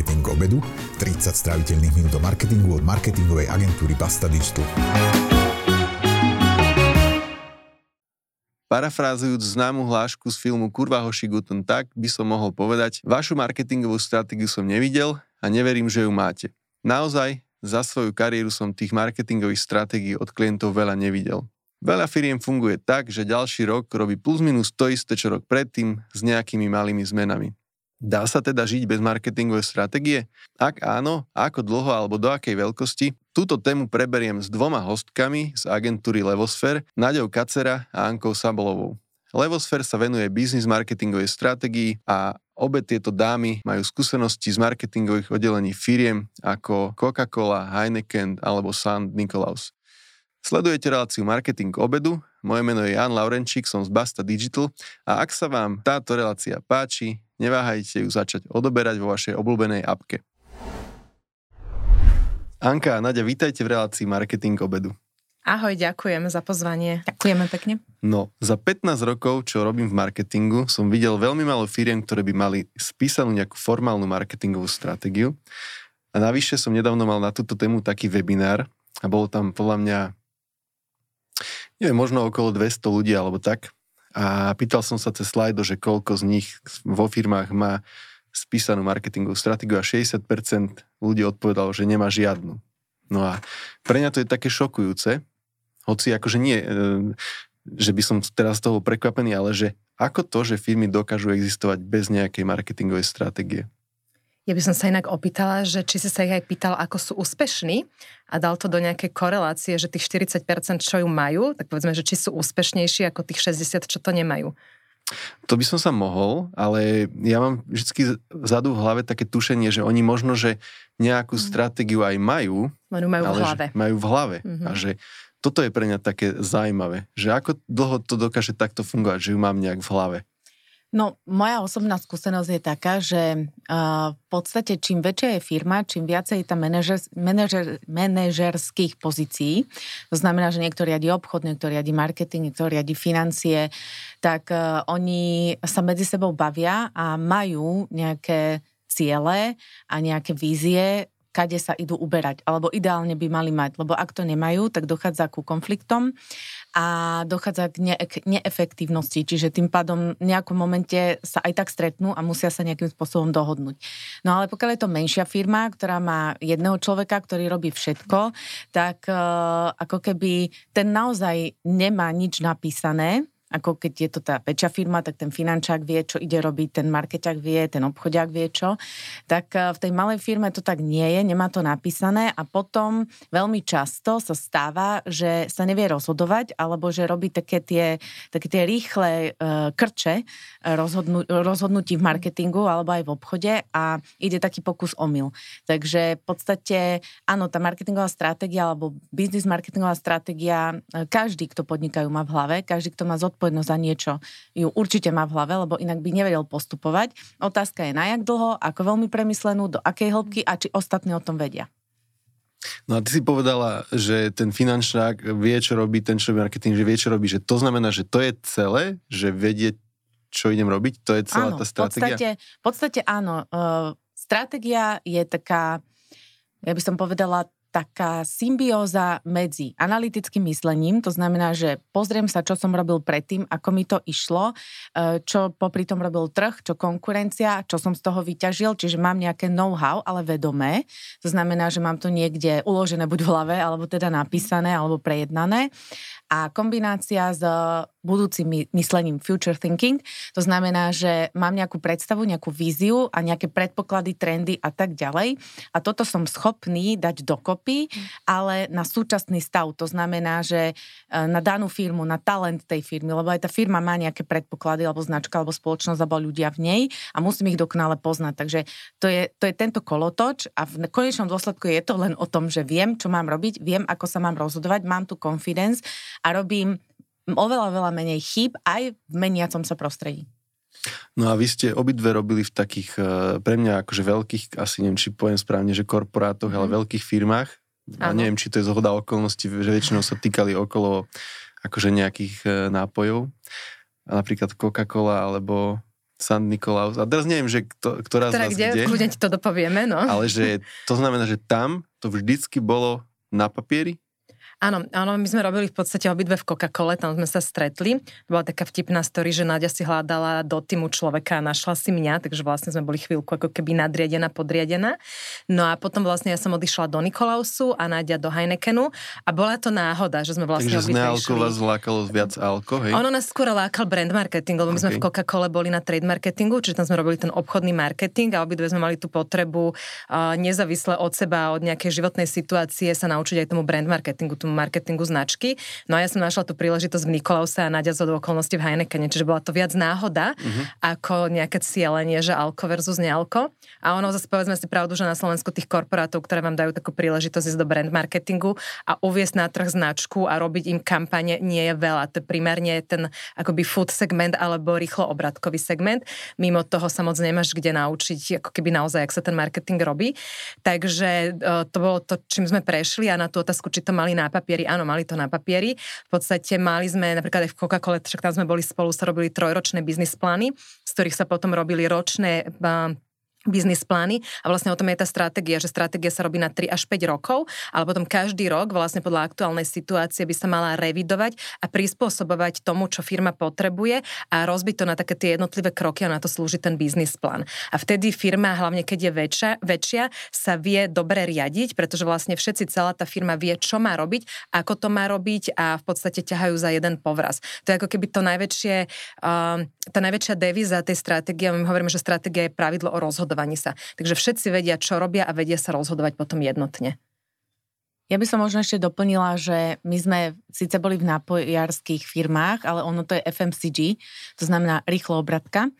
marketing k obedu, 30 stráviteľných minút o marketingu od marketingovej agentúry Basta Digital. Parafrázujúc známu hlášku z filmu Kurva hoši guten tak, by som mohol povedať, vašu marketingovú stratégiu som nevidel a neverím, že ju máte. Naozaj, za svoju kariéru som tých marketingových stratégií od klientov veľa nevidel. Veľa firiem funguje tak, že ďalší rok robí plus minus to isté, čo rok predtým, s nejakými malými zmenami. Dá sa teda žiť bez marketingovej stratégie? Ak áno, ako dlho alebo do akej veľkosti? Túto tému preberiem s dvoma hostkami z agentúry Levosfer, Nádejou Kaceľovou a Ankou Sabolovou. Levosfer sa venuje biznis marketingovej stratégii a obe tieto dámy majú skúsenosti z marketingových oddelení firiem ako Coca-Cola, Heineken alebo Saint Nicolaus. Sledujete reláciu Marketing k obedu, moje meno je Jan Laurenčík, som z Basta Digital a ak sa vám táto relácia páči, neváhajte ju začať odoberať vo vašej obľúbenej appke. Anka a Náďa, vítajte v relácii Marketing obedu. Ahoj, ďakujem za pozvanie. Ďakujeme pekne. No, za 15 rokov, čo robím v marketingu, som videl veľmi málo firiem, ktoré by mali spísanú nejakú formálnu marketingovú stratégiu. A navyše som nedávno mal na túto tému taký webinár a bolo tam podľa mňa, neviem, možno okolo 200 ľudí alebo tak. A pýtal som sa cez slajdo, že koľko z nich vo firmách má spísanú marketingovú stratégiu a 60% ľudí odpovedalo, že nemá žiadnu. No a pre mňa to je také šokujúce, hoci akože nie, že by som teraz z toho prekvapený, ale že ako to, že firmy dokážu existovať bez nejakej marketingovej stratégie? Ja by som sa inak opýtala, že či si sa ich aj pýtal, ako sú úspešní a dal to do nejakej korelácie, že tých 40%, čo ju majú, tak povedzme, že či sú úspešnejší ako tých 60%, čo to nemajú. To by som sa mohol, ale ja mám vždy vzadu v hlave také tušenie, že oni možno, že nejakú stratégiu aj majú, majú v hlave. Mm-hmm. A že toto je pre mňa také zaujímavé, že ako dlho to dokáže takto fungovať, že ju mám nejak v hlave. No, moja osobná skúsenosť je taká, že v podstate čím väčšia je firma, čím viacej je tam manažerských pozícií, to znamená, že niekto riadi obchod, niekto riadi marketing, niekto riadi financie, tak oni sa medzi sebou bavia a majú nejaké ciele a nejaké vízie, kade sa idú uberať, alebo ideálne by mali mať, lebo ak to nemajú, tak dochádza ku konfliktom a dochádza k neefektívnosti, čiže tým pádom v nejakom momente sa aj tak stretnú a musia sa nejakým spôsobom dohodnúť. No ale pokiaľ je to menšia firma, ktorá má jedného človeka, ktorý robí všetko, tak ako keby ten naozaj nemá nič napísané, ako keď je to tá väčšia firma, tak ten finančák vie, čo ide robiť, ten markeťák vie, ten obchodiak vie čo. Tak v tej malej firme to tak nie je, nemá to napísané a potom veľmi často sa stáva, že sa nevie rozhodovať alebo že robí také tie rýchle krče rozhodnutí v marketingu alebo aj v obchode a ide taký pokus omyl. Takže v podstate áno, tá marketingová stratégia alebo biznis marketingová stratégia, každý, kto podnikajú, má v hlave, každý, kto má zodpovednosť za niečo, ju určite má v hlave, lebo inak by nevedel postupovať. Otázka je na jak dlho, ako veľmi premyslenú, do akej hĺbky a či ostatní o tom vedia. No a ty si povedala, že ten finančák vie, čo robí, ten čo robí marketing, že vie, čo robí, že to znamená, že to je celé, že vedie, čo idem robiť, to je celá áno, tá stratégia? V podstate áno. Stratégia je taká, ja by som povedala, taká symbióza medzi analytickým myslením, to znamená, že pozriem sa, čo som robil predtým, ako mi to išlo, čo popri tom robil trh, čo konkurencia, čo som z toho vyťažil, čiže mám nejaké know-how, ale vedomé, to znamená, že mám to niekde uložené buď v hlave, alebo teda napísané, alebo prejednané. A kombinácia s budúcim myslením, future thinking, to znamená, že mám nejakú predstavu, nejakú víziu a nejaké predpoklady, trendy a tak ďalej. A toto som schopný dať dokopy, ale na súčasný stav, to znamená, že na danú firmu, na talent tej firmy, lebo aj tá firma má nejaké predpoklady, alebo značka, alebo spoločnosť, alebo ľudia v nej a musím ich dokonale poznať. Takže to je tento kolotoč a v konečnom dôsledku je to len o tom, že viem, čo mám robiť, viem, ako sa mám rozhodovať, mám tu confidence a robím oveľa, veľa menej chýb aj v meniacom sa prostredí. No a vy ste obidve robili v takých, pre mňa akože veľkých, asi neviem, či poviem správne, že korporátoch, ale veľkých firmách. A neviem, či to je zhoda okolností, že väčšinou sa týkali okolo akože nejakých nápojov. Napríklad Coca-Cola alebo Saint Nicolaus. A teraz neviem, že ktorá z nás kde. Kľudne ti to dopovieme, no. Ale že to znamená, že tam to vždycky bolo na papieri? Áno, áno, my sme robili v podstate obidve v Coca-Cole, tam sme sa stretli. Bola taká vtipná story, že Náďa si hľadala do týmu človeka a našla si mňa, takže vlastne sme boli chvíľku ako keby nadriadená, podriadená. No a potom vlastne ja som odišla do Nikolausu a Náďa do Heinekenu a bola to náhoda, že sme vlastne obidve išli. Takže z nealko vás lákalo viac alko, hej? Ono nás skôr lákal brand marketing, lebo my sme v Coca-Cole boli na trade marketingu, čiže tam sme robili ten obchodný marketing a obidve sme mali tú potrebu nezávisle od seba, od nejakej životnej situácie sa naučiť aj tomu brand marketingu, marketingu značky. No a ja som našla tú príležitosť v Nikolause a Náďa zhodou okolností v Heinekene, čiže bola to viac náhoda ako nejaké cielenie, že alko versus nealko. A ono zase povedzme si pravdu, že na Slovensku tých korporátov, ktoré vám dajú takú príležitosť ísť do brand marketingu a uviesť na trh značku a robiť im kampane, nie je veľa. To je primárne ten akoby food segment alebo rýchlo obratkový segment. Mimo toho sa moc nemáš kde naučiť, ako keby naozaj, jak sa ten marketing robí. Takže to bolo to, čím sme prešli a na tú otázku, či to mali na papieri. Áno, mali to na papieri. V podstate mali sme, napríklad aj v Coca-Cole, však tam sme boli spolu, sa robili trojročné biznis plány, z ktorých sa potom robili ročné biznis plány a vlastne o tom je tá stratégia, že stratégia sa robí na 3 až 5 rokov, ale potom každý rok vlastne podľa aktuálnej situácie by sa mala revidovať a prispôsobovať tomu, čo firma potrebuje a rozbiť to na také tie jednotlivé kroky a na to slúži ten biznis plán. A vtedy firma, hlavne keď je väčšia, sa vie dobre riadiť, pretože vlastne všetci, celá tá firma vie, čo má robiť, ako to má robiť a v podstate ťahajú za jeden povraz. To je ako keby to najväčšie, tá najväčšia devíza tej stratégie, my hovoríme, že stratégia je pravidlo o rozhodovaní sa. Takže všetci vedia, čo robia a vedia sa rozhodovať potom jednotne. Ja by som možno ešte doplnila, že my sme síce boli v nápojarských firmách, ale ono to je FMCG, to znamená rýchloobratka.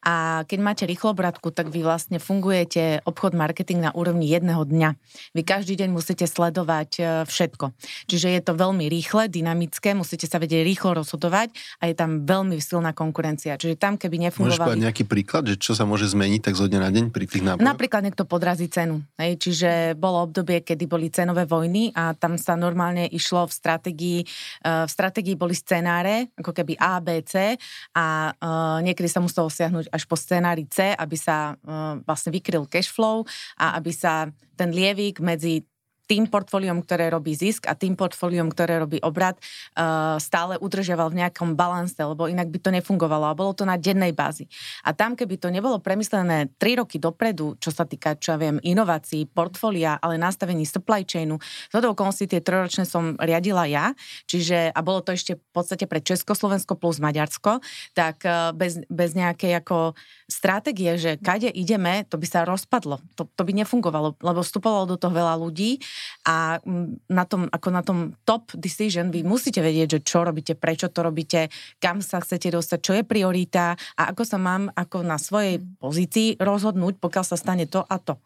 A keď máte rýchlobratku, tak vy vlastne fungujete obchod marketing na úrovni jedného dňa. Vy každý deň musíte sledovať všetko. Čiže je to veľmi rýchle, dynamické, musíte sa vedieť rýchlo rozhodovať a je tam veľmi silná konkurencia. Čiže tam, keby nefungovali... Môžeš povedať nejaký príklad, že čo sa môže zmeniť tak zo dňa na deň pri tých nápojoch? Napríklad niekto podrazí cenu. Hej? Čiže bolo obdobie, kedy boli cenové vojny a tam sa normálne išlo v stratégii. V stratégii boli scenáre, ako keby A, B, C a niekedy sa muselo siahnuť až po scenári C, aby sa vlastne vykryl cash flow a aby sa ten lievík medzi tým portfóliom, ktoré robí zisk a tým portfóliom, ktoré robí obrat, stále udržiaval v nejakom balanse, lebo inak by to nefungovalo a bolo to na dennej bázi. A tam, keby to nebolo premyslené 3 roky dopredu, čo sa týka, čo ja viem, inovácií, portfólia, ale nastavení supply chainu, zhodou okolností tie 3-ročné som riadila ja, čiže, a bolo to ešte v podstate pre Československo plus Maďarsko, tak bez nejakej ako stratégie, že kade ideme, to by sa rozpadlo, to by nefungovalo, lebo vstupovalo do toho veľa ľudí. A na tom top decision vy musíte vedieť, že čo robíte, prečo to robíte, kam sa chcete dostať, čo je priorita a ako sa mám ako na svojej pozícii rozhodnúť, pokiaľ sa stane to a to.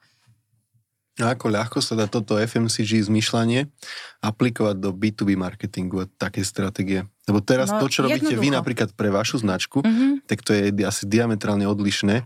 A ako ľahko sa dá toto FMCG zmýšľanie aplikovať do B2B marketingu a také stratégie? Lebo teraz to, čo robíte vy napríklad pre vašu značku, tak to je asi diametrálne odlišné.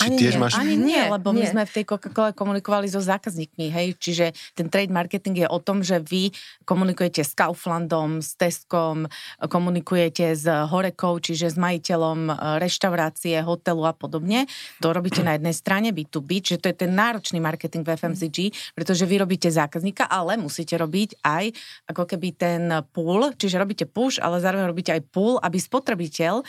Ani nie, lebo my sme v tej Coca-Cole komunikovali so zákazníkmi, hej, čiže ten trade marketing je o tom, že vy komunikujete s Kauflandom, s Tescom, komunikujete s Horekou, čiže s majiteľom reštaurácie, hotelu a podobne. To robíte na jednej strane B2B, čiže to je ten náročný marketing v FMCG, pretože vy robíte zákazníka, ale musíte robiť aj ako keby ten pull, čiže robíte push, ale zároveň robíte aj pull, aby spotrebiteľ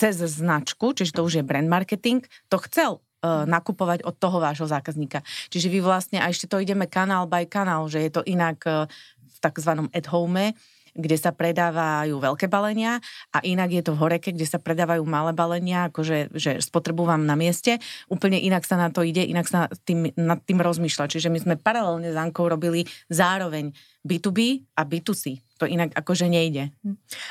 cez značku, čiže to už je brand marketing, to chcel nakupovať od toho vášho zákazníka. Čiže vy vlastne, a ešte to ideme kanál by kanál, že je to inak v takzvanom at home, kde sa predávajú veľké balenia a inak je to v Horeke, kde sa predávajú malé balenia, akože že spotrebujem na mieste. Úplne inak sa na to ide, inak sa nad tým rozmýšľa. Čiže my sme paralelne s Ankou robili zároveň B2B a B2C. To inak akože nejde.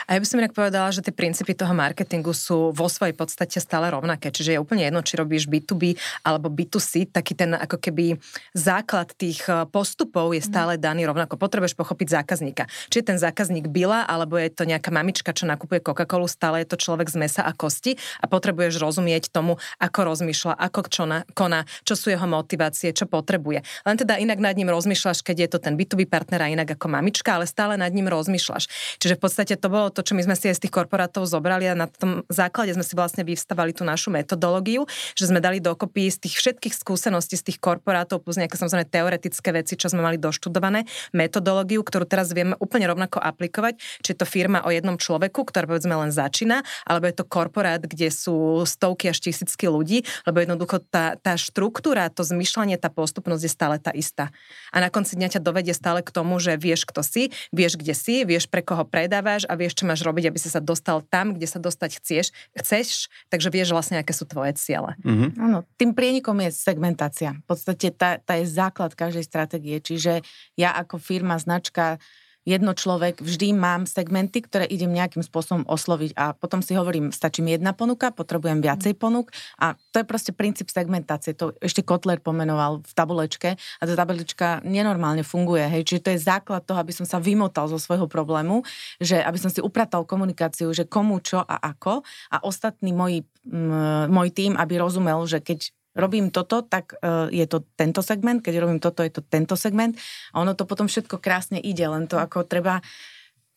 A ja by som inak povedala, že tie princípy toho marketingu sú vo svojej podstate stále rovnaké. Čiže je úplne jedno, či robíš B2B alebo B2C, taký ten ako keby základ tých postupov je stále daný rovnako. Potrebuješ pochopiť zákazníka. Či je ten zákazník Bila, alebo je to nejaká mamička, čo nakupuje Coca-Colu, stále je to človek z mesa a kosti a potrebuješ rozumieť tomu, ako rozmýšľa, ako koná, čo sú jeho motivácie, čo potrebuje. Len teda inak nad ním rozmýšľaš, keď je to ten B2B partner a inak ako mamička, ale stále nad ním rozmýšľaš. Čiže v podstate to bolo to, čo my sme si aj z tých korporátov zobrali a na tom základe sme si vlastne vyvstavali tú našu metodológiu, že sme dali dokopy z tých všetkých skúseností z tých korporátov plus nejaké samozrejme teoretické veci, čo sme mali doštudované, metodológiu, ktorú teraz vieme úplne rovnako aplikovať, či je to firma o jednom človeku, ktorá povedzme len začína, alebo je to korporát, kde sú stovky až tisícky ľudí, lebo jednoducho tá štruktúra, to zmýšľanie, tá postupnosť je stále tá istá. A na konci dňa ťa dovedie stále k tomu, že vieš, kto si, vieš, kde si, vieš, pre koho predávaš a vieš, čo máš robiť, aby si sa dostal tam, kde sa dostať chceš, takže vieš vlastne, aké sú tvoje ciele. Mm-hmm. Áno, tým prienikom je segmentácia. V podstate tá je základ každej stratégie, čiže ja ako firma, značka, jedno človek, vždy mám segmenty, ktoré idem nejakým spôsobom osloviť a potom si hovorím, stačí mi jedna ponuka, potrebujem viacej ponúk a to je proste princíp segmentácie, to ešte Kotler pomenoval v tabulečke a tá tabulečka nenormálne funguje, hej, čiže to je základ toho, aby som sa vymotal zo svojho problému, že aby som si upratal komunikáciu, že komu, čo a ako a ostatní môj tím, aby rozumel, že keď robím toto, tak je to tento segment, keď robím toto, je to tento segment a ono to potom všetko krásne ide, len to ako treba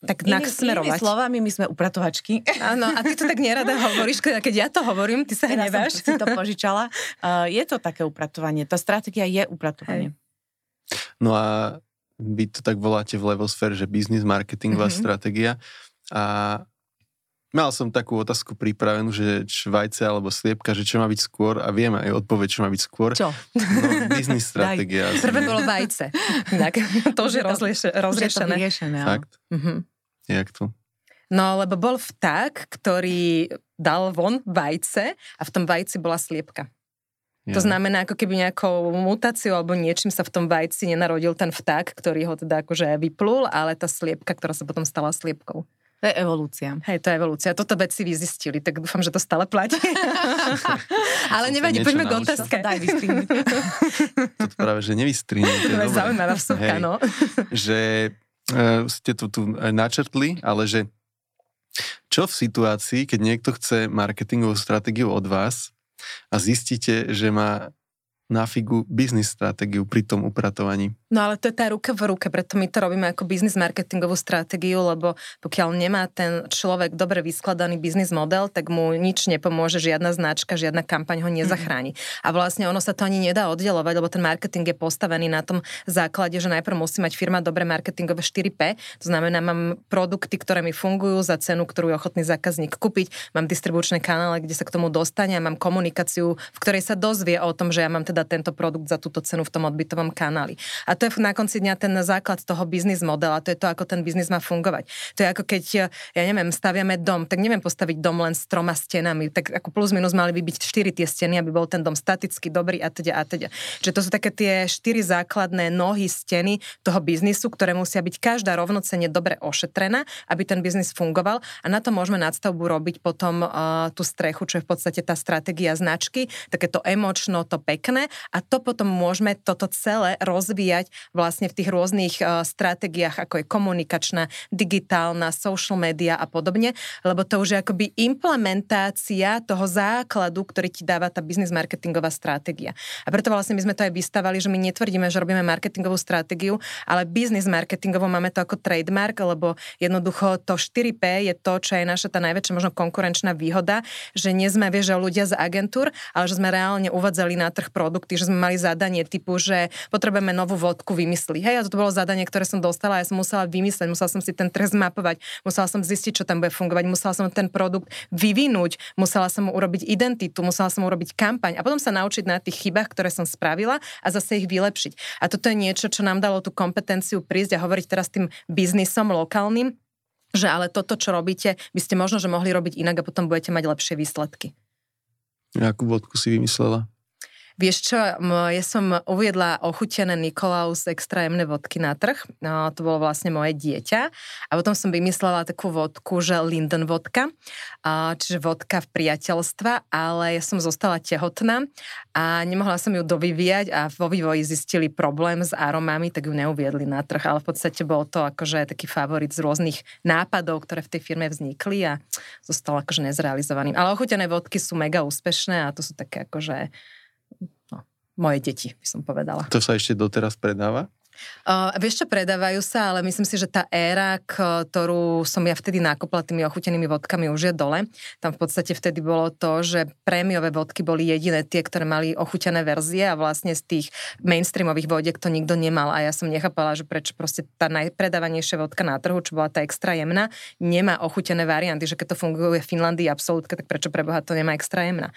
tak nasmerovať. Inými slovami, my sme upratovačky. Áno, a ty to tak nerada hovoríš, keď ja to hovorím, ty sa hneváš. Teraz som si to požičala. Je to také upratovanie, tá stratégia je upratovanie. Hej. No a vy to tak voláte v Levosfer, že business marketingová stratégia a mal som takú otázku pripravenú, že vajce alebo sliepka, že čo má byť skôr a viem aj odpoveď, čo má byť skôr. Čo? No, business stratégia. Prvé bolo vajce. Tak, to už je rozriešené. Fakt? Mhm. Jak to? No, lebo bol vták, ktorý dal von vajce a v tom vajci bola sliepka. Ja. To znamená, ako keby nejakou mutáciou alebo niečím sa v tom vajci nenarodil ten vták, ktorý ho teda akože vyplul, ale tá sliepka, ktorá sa potom stala sliepkou. To je evolúcia. Hej, to je evolúcia. Toto vedci vyzistili, tak dúfam, že to stále platí. Ale nevadí, poďme k otázke. Daj vystrihnúť. Toto práve, že nevystrihnúť. To je zaujímavá vsúka, no. Že ste to tu načrtli, ale že čo v situácii, keď niekto chce marketingovú stratégiu od vás a zistíte, že má na figu biznis stratégiu pri tom upratovaní. No ale to je tá ruka v ruke, preto my to robíme ako biznis marketingovú stratégiu, lebo pokiaľ nemá ten človek dobre vyskladaný biznis model, tak mu nič nepomôže, žiadna značka, žiadna kampaň ho nezachráni. A vlastne ono sa to ani nedá oddelovať, lebo ten marketing je postavený na tom základe, že najprv musí mať firma dobre marketingové 4P, to znamená, mám produkty, ktoré mi fungujú za cenu, ktorú je ochotný zákazník kúpiť, mám distribučné kanály, kde sa k tomu dostane, mám komunikáciu, v ktorej sa dozvie o tom, že ja mám teda tento produkt za túto cenu v tom odbytovom kanáli. A to je na konci dňa ten základ toho biznis modela, to je to, ako ten biznis má fungovať. To je ako keď, ja neviem, staviame dom, tak neviem postaviť dom len s 3 stenami, tak ako plus minus mali by byť 4 tie steny, aby bol ten dom statický, dobrý a teda a teda. Čiže to sú také tie 4 základné nohy steny toho biznisu, ktoré musia byť každá rovnocenne dobre ošetrená, aby ten biznis fungoval a na to môžeme nadstavbu robiť potom tú strechu, čo je v podstate tá stratégia značky, také to emočno, to pekné. A to potom môžeme toto celé rozvíjať vlastne v tých rôznych stratégiách, ako je komunikačná, digitálna, social media a podobne, lebo to už je akoby implementácia toho základu, ktorý ti dáva tá business marketingová stratégia. A preto vlastne my sme to aj vystavali, že my netvrdíme, že robíme marketingovú stratégiu, ale business marketingovú máme to ako trademark, lebo jednoducho to 4P je to, čo je naša tá najväčšia možno konkurenčná výhoda, že nie sme vieš, že ľudia z agentúr, ale že sme reálne uvádzali na trh produkty, že sme mali zadanie typu, že potrebujeme novú vodku vymysliť. Hej, a toto bolo zadanie, ktoré som dostala a ja som musela vymysleť, musela som si ten trh zmapovať, musela som zistiť, čo tam bude fungovať, musela som ten produkt vyvinúť, musela som mu urobiť identitu, musela som mu urobiť kampaň a potom sa naučiť na tých chybách, ktoré som spravila a zase ich vylepšiť. A toto je niečo, čo nám dalo tú kompetenciu prísť a hovoriť teraz tým biznisom lokálnym, že ale toto, čo robíte, by ste možno, že mohli robiť inak a potom budete mať lepšie výsledky. Akú vodku si vymyslela? Vieš čo, ja som uviedla ochutené Nicolaus extra jemné vodky na trh, no, to bolo vlastne moje dieťa a potom som vymyslela takú vodku, že Linden vodka, čiže vodka v priateľstva, ale ja som zostala tehotná a nemohla som ju dovyvíjať a vo vývoji zistili problém s aromami, tak ju neuviedli na trh, ale v podstate bol to akože taký favorit z rôznych nápadov, ktoré v tej firme vznikli a zostal akože nezrealizovaným. Ale ochutené vodky sú mega úspešné a to sú také akože moje deti, by som povedala. To sa ešte doteraz predáva? Vieš čo, predávajú sa, ale myslím si, že tá éra, ktorú som ja vtedy nakopla tými ochutenými vodkami, už je dole. Tam v podstate vtedy bolo to, že prémiové vodky boli jediné tie, ktoré mali ochutené verzie a vlastne z tých mainstreamových vodiek to nikto nemal a ja som nechápala, že prečo proste tá najpredávanejšia vodka na trhu, čo bola tá extra jemná, nemá ochutené varianty, že keď to funguje v Finlandii absolútka, tak prečo preboha to nemá extra jemná?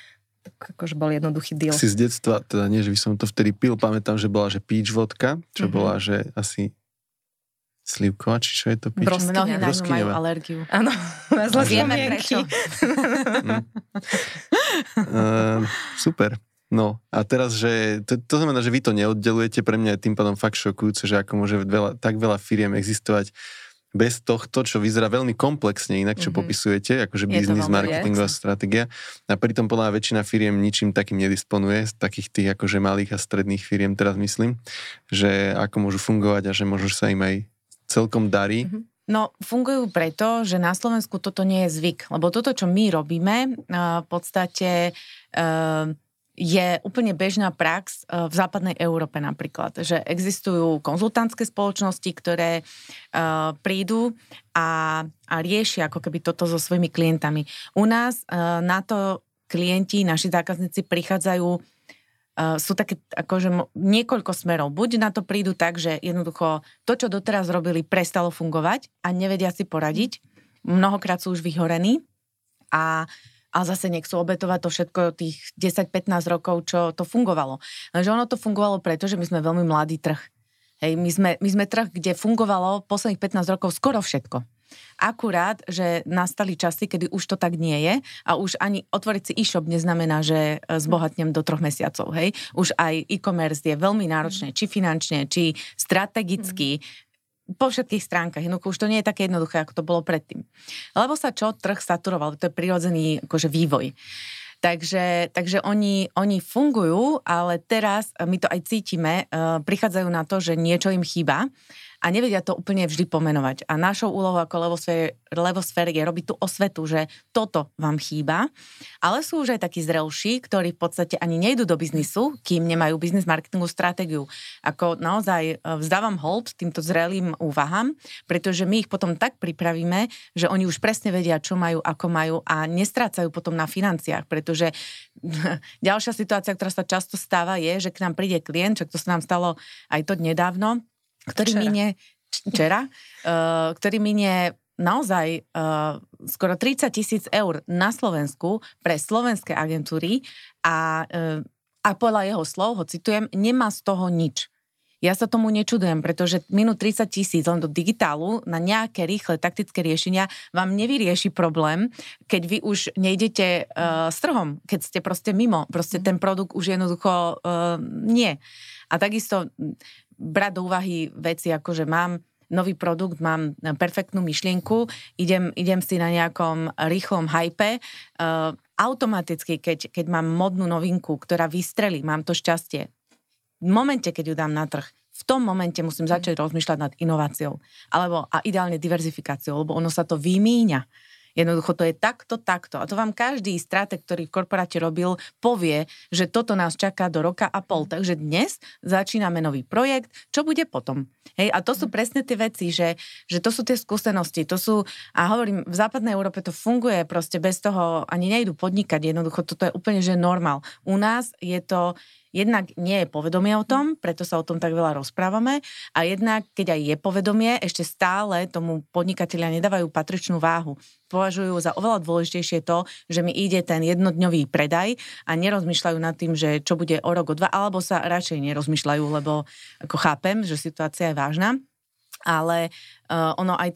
Akože bol jednoduchý deal. Si z detstva, teda nie, že by som to vtedy pil, pamätám, že bola, že peach vodka, čo bola, že asi slivková, či čo je to peach? Mnohí na ňu majú alergiu. Áno, na zlozvieme prečo. Super. No, a teraz, že to znamená, že vy to neoddelujete, pre mňa je tým pádom fakt šokujúce, že ako môže tak veľa firiem existovať bez tohto, čo vyzerá veľmi komplexne inak, čo popisujete, akože biznis, marketingová stratégia. A pritom podľa väčšina firiem ničím takým nedisponuje, z takých tých akože malých a stredných firiem teraz myslím, že ako môžu fungovať a že možno sa im aj celkom darí. No, fungujú preto, že na Slovensku toto nie je zvyk, lebo toto, čo my robíme, v podstate je úplne bežná prax v západnej Európe napríklad, že existujú konzultantské spoločnosti, ktoré prídu a riešia ako keby toto so svojimi klientami. U nás na to klienti, naši zákazníci prichádzajú, sú také akože niekoľko smerov. Buď na to prídu tak, že jednoducho to, čo doteraz robili, prestalo fungovať a nevedia si poradiť. Mnohokrát sú už vyhorení a zase nechcú obetovať to všetko tých 10-15 rokov, čo to fungovalo. Lenže ono to fungovalo preto, že my sme veľmi mladý trh. Hej, my sme trh, kde fungovalo posledných 15 rokov skoro všetko. Akurát, že nastali časy, kedy už to tak nie je a už ani otvoriť si e-shop neznamená, že zbohatnem do 3 mesiacov. Hej. Už aj e-commerce je veľmi náročné, či finančne, či strategicky, po všetkých stránkach. No už to nie je také jednoduché, ako to bolo predtým. Lebo sa čo? Trh saturoval. To je prirodzený akože vývoj. Takže oni fungujú, ale teraz my to aj cítime, prichádzajú na to, že niečo im chýba a nevedia to úplne vždy pomenovať. A našou úlohou ako Levosfér je robiť tú osvetu, že toto vám chýba, ale sú už aj takí zrelší, ktorí v podstate ani nejdu do biznisu, kým nemajú biznis marketingovú stratégiu. Ako naozaj vzdávam hold týmto zrelým úvahám, pretože my ich potom tak pripravíme, že oni už presne vedia, čo majú, ako majú a nestrácajú potom na financiách, pretože ďalšia situácia, ktorá sa často stáva, je, že k nám príde klient, čo to sa nám stalo aj to nedávno, ktorý minie naozaj skoro 30 000 eur na Slovensku pre slovenské agentúry a podľa jeho slov, ho citujem, nemá z toho nič. Ja sa tomu nečudujem, pretože minút 30 000 len do digitálu na nejaké rýchle taktické riešenia vám nevyrieši problém, keď vy už nejdete s trhom, keď ste proste mimo, proste ten produkt už jednoducho nie. A takisto brať do úvahy veci, ako že mám nový produkt, mám perfektnú myšlienku, idem si na nejakom rýchlom hype, automaticky, keď mám modnú novinku, ktorá vystrelí, mám to šťastie. V momente, keď ju dám na trh, v tom momente musím začať rozmýšľať nad inováciou. Alebo a ideálne diverzifikáciou, lebo ono sa to vymíňa. Jednoducho to je takto. A to vám každý stratég, ktorý v korporáte robil, povie, že toto nás čaká do 1,5 roka. Takže dnes začíname nový projekt, čo bude potom. Hej, a to sú presne tie veci, že to sú tie skúsenosti, to sú, a hovorím, v západnej Európe to funguje proste bez toho, ani nejdu podnikať, jednoducho toto je úplne, že normál. U nás je to jednak nie je povedomie o tom, preto sa o tom tak veľa rozprávame a jednak, keď aj je povedomie, ešte stále tomu podnikatelia nedávajú patričnú váhu. Považujú za oveľa dôležitejšie to, že mi ide ten jednodňový predaj a nerozmýšľajú nad tým, že čo bude o rok, o dva, alebo sa radšej nerozmýšľajú, lebo ako chápem, že situácia je vážna, ale ono aj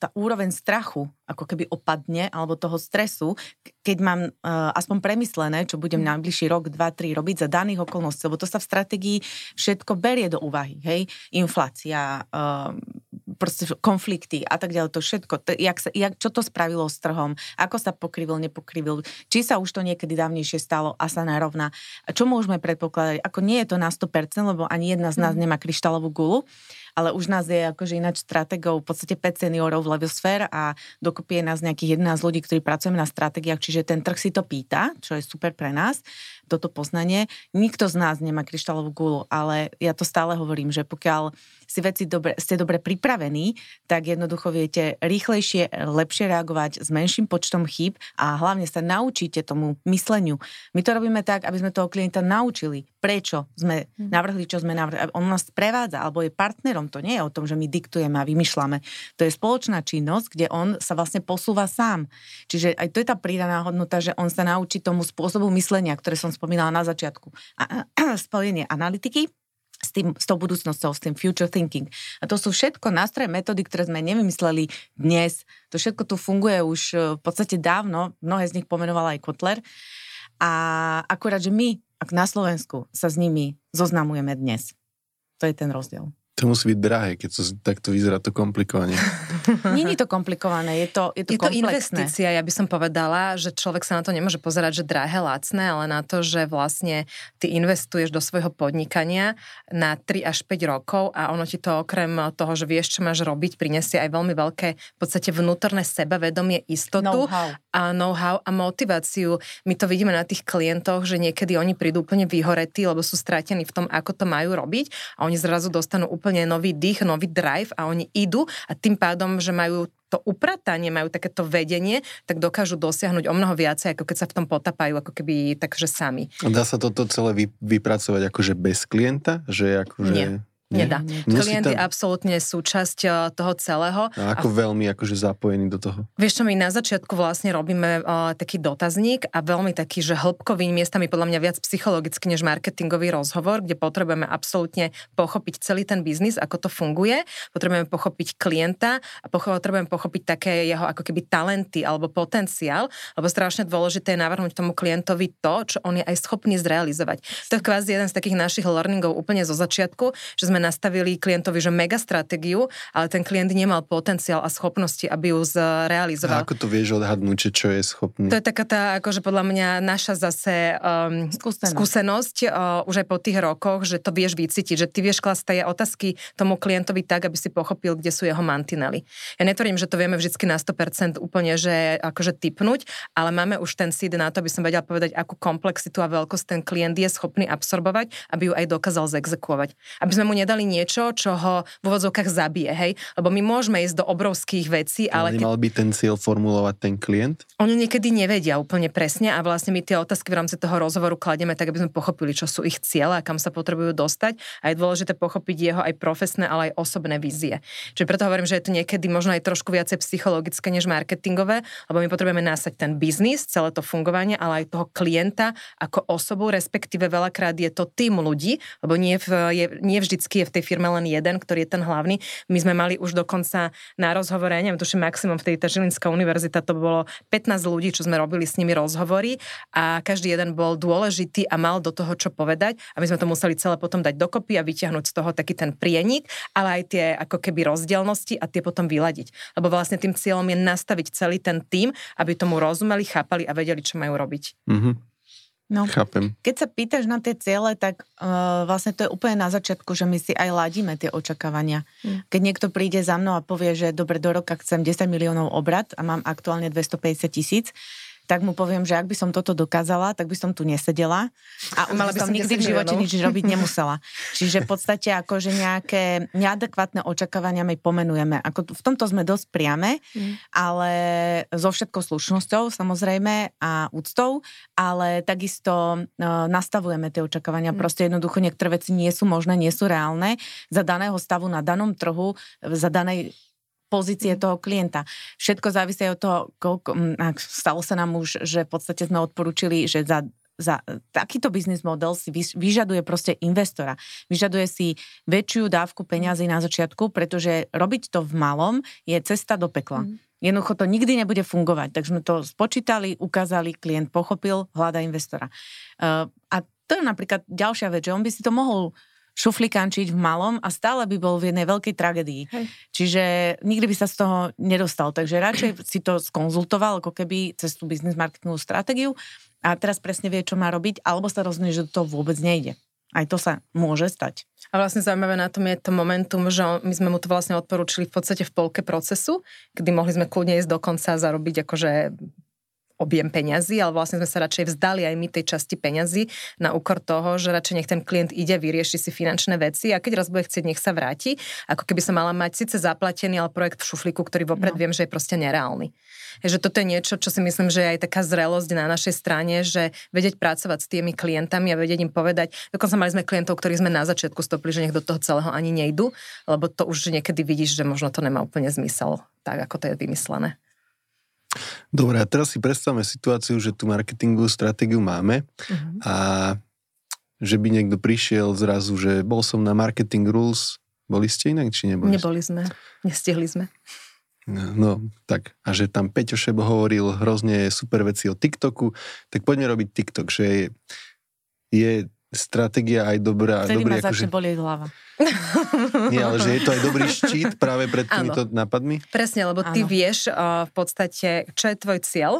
tá úroveň strachu ako keby opadne, alebo toho stresu, keď mám aspoň premyslené, čo budem najbližší rok, 2-3 robiť za daných okolností, lebo to sa v stratégii všetko berie do úvahy, hej, inflácia, proste konflikty a tak ďalej, to všetko, čo to spravilo s trhom, ako sa pokrivil, nepokrivil, či sa už to niekedy dávnejšie stalo a sa narovná. Čo môžeme predpokladať? Ako nie je to na 100%, lebo ani jedna z nás nemá kryštálovú gulu, ale už nás je akože ináč strategov v podstate 5 seniorov v Levosfer a dokopy je nás nejakých 11 ľudí, ktorí pracujeme na stratégiách, čiže ten trh si to pýta, čo je super pre nás, toto poznanie. Nikto z nás nemá kryštálovú gulu, ale ja to stále hovorím, že pokiaľ si veci ste dobre pripravení, tak jednoducho viete rýchlejšie, lepšie reagovať s menším počtom chýb a hlavne sa naučíte tomu mysleniu. My to robíme tak, aby sme toho klienta naučili, prečo sme navrhli, čo sme navrhli. On nás prevádza, alebo je partnerom. To nie je o tom, že my diktujeme a vymýšľame. To je spoločná činnosť, kde on sa vlastne posúva sám. Čiže aj to je tá pridaná hodnota, že on sa naučí tomu spôsobu myslenia, ktoré som spomínala na začiatku. Spojenie analytiky s tou budúcnosťou, s tým future thinking. A to sú všetko nástroje, metódy, ktoré sme nevymysleli dnes. To všetko tu funguje už v podstate dávno. Mnohé z nich pomenovala aj Kotler. A akurát, že my, ak na Slovensku, sa s nimi zoznamujeme dnes. To je ten rozdiel. To musí byť drahé, keď takto vyzerá to komplikovanie. Není to komplikované, je to komplexné. Je to investícia, ja by som povedala, že človek sa na to nemôže pozerať, že drahé, lacné, ale na to, že vlastne ty investuješ do svojho podnikania na 3 až 5 rokov a ono ti to okrem toho, že vieš, čo máš robiť, prinesie aj veľmi veľké v podstate vnútorné sebavedomie, istotu a know-how a motiváciu. My to vidíme na tých klientoch, že niekedy oni prídu úplne vyhoretí, lebo sú stratení v tom, ako to majú robiť a oni zrazu dostanú úplne nový dých, nový drive a oni idú a tým pádom, že majú to upratanie, majú takéto vedenie, tak dokážu dosiahnuť o mnoho viacej, ako keď sa v tom potapajú, ako keby takže sami. Dá sa toto celé vypracovať akože bez klienta? Že akože... Nedá. Klient je absolútne súčasť toho celého. A ako veľmi akože zapojený do toho? Vieš čo, my na začiatku vlastne robíme taký dotazník a veľmi taký, že hĺbkový, miestami podľa mňa viac psychologicky než marketingový rozhovor, kde potrebujeme absolútne pochopiť celý ten biznis, ako to funguje, potrebujeme pochopiť klienta a potrebujeme pochopiť také jeho ako keby talenty alebo potenciál, lebo strašne dôležité je navrhnúť tomu klientovi to, čo on je aj schopný zrealizovať. To je kvázi jeden z takých našich learningov úplne zo začiatku, že sme nastavili klientovi, že mega stratégiu, ale ten klient nemal potenciál a schopnosti, aby ju zrealizoval. A ako to vieš odhadnúť, čo je schopný? To je taká tá, akože podľa mňa naša zase skúsenosť už aj po tých rokoch, že to vieš vycítiť, že ty vieš klasť tie otázky tomu klientovi tak, aby si pochopil, kde sú jeho mantinely. Ja netvrdím, že to vieme vždycky na 100% úplne, že akože tipnúť, ale máme už ten seed na to, aby som vedel povedať, akú komplexitu a veľkosť ten klient je schopný absorbovať, aby ju aj dokázal zexekuovať. Aby sme mu dali niečo, čo ho v úvodzovkách zabije, hej? Lebo my môžeme ísť do obrovských vecí, ale... Nemal by ten cieľ formulovať ten klient? Oni niekedy nevedia úplne presne a vlastne my tie otázky v rámci toho rozhovoru kladieme tak, aby sme pochopili, čo sú ich ciele a kam sa potrebujú dostať a je dôležité pochopiť jeho aj profesné, ale aj osobné vízie. Čiže preto hovorím, že je to niekedy možno aj trošku viacej psychologické než marketingové, lebo my potrebujeme nasať ten biznis, celé to fungovanie, ale aj toho klienta ako osobu, respektíve veľakrát je to tým ľudí, lebo nie vždycky je v tej firme len jeden, ktorý je ten hlavný. My sme mali už dokonca na rozhovore, neviem, tuším maximum vtedy tá Žilinská univerzita, to bolo 15 ľudí, čo sme robili s nimi rozhovory a každý jeden bol dôležitý a mal do toho čo povedať a my sme to museli celé potom dať dokopy a vyťahnuť z toho taký ten prienik, ale aj tie ako keby rozdielnosti a tie potom vyladiť. Lebo vlastne tým cieľom je nastaviť celý ten tím, aby tomu rozumeli, chápali a vedeli, čo majú robiť. Mhm. No, chápem. Keď sa pýtaš na tie ciele, tak vlastne to je úplne na začiatku, že my si aj ladíme tie očakávania. Keď niekto príde za mnou a povie, že dobre, do roka chcem 10 miliónov obrat a mám aktuálne 250 000, tak mu poviem, že ak by som toto dokázala, tak by som tu nesedela a už by som nikdy v živote nič robiť nemusela. Čiže v podstate akože nejaké neadekvátne očakávania my pomenujeme. Ako v tomto sme dosť priame, ale so všetkou slušnosťou samozrejme a úctou, ale takisto nastavujeme tie očakávania. Proste jednoducho niektoré veci nie sú možné, nie sú reálne za daného stavu na danom trhu, za danej pozície toho klienta. Všetko závisí od toho, koľko, stalo sa nám už, že v podstate sme odporúčili, že za takýto biznis model si vyžaduje proste investora. Vyžaduje si väčšiu dávku peňazí na začiatku, pretože robiť to v malom je cesta do pekla. Jednoducho to nikdy nebude fungovať. Takže sme to spočítali, ukázali, klient pochopil, hľada investora. A to je napríklad ďalšia vec, že on by si to mohol šuflikančiť v malom a stále by bol v jednej veľkej tragédii. Hej. Čiže nikdy by sa z toho nedostal. Takže radšej si to skonzultoval ako keby cez tú business marketingovú stratégiu a teraz presne vie, čo má robiť, alebo sa rozhodne, že do toho vôbec nejde. Aj to sa môže stať. A vlastne zaujímavé na tom je to momentum, že my sme mu to vlastne odporúčili v podstate v polke procesu, kedy mohli sme kľudne ísť do konca a zarobiť akože objem peňazí, ale vlastne sme sa radšej vzdali aj my tej časti peňazí na úkor toho, že radšej nech ten klient ide, vyrieši si finančné veci a keď raz bude chcieť, nech sa vráti, ako keby som mala mať síce zaplatený, ale projekt v šuflíku, ktorý vopred viem, že je proste nereálny. Takže toto je niečo, čo si myslím, že je aj taká zrelosť na našej strane, že vedieť pracovať s tými klientami a vedieť im povedať. Dokonca mali sme klientov, ktorých sme na začiatku stopli, že nech do toho celého ani nejdu, lebo to už niekedy vidíš, že možno to nemá úplne zmysel, tak ako to je vymyslené. Dobre, a teraz si predstavme situáciu, že tú marketingovú stratégiu máme a že by niekto prišiel zrazu, že bol som na Marketing Rules, boli ste inak, či neboli? Neboli sme, nestihli sme. No, tak, a že tam Peťo Šebo hovoril hrozne super veci o TikToku, tak poďme robiť TikTok, že je stratégia aj dobrá. Vtedy ma začne bolieť hlava. Nie, ale že je to aj dobrý štít práve pred týmito nápadmi? Presne, lebo ty vieš v podstate, čo je tvoj cieľ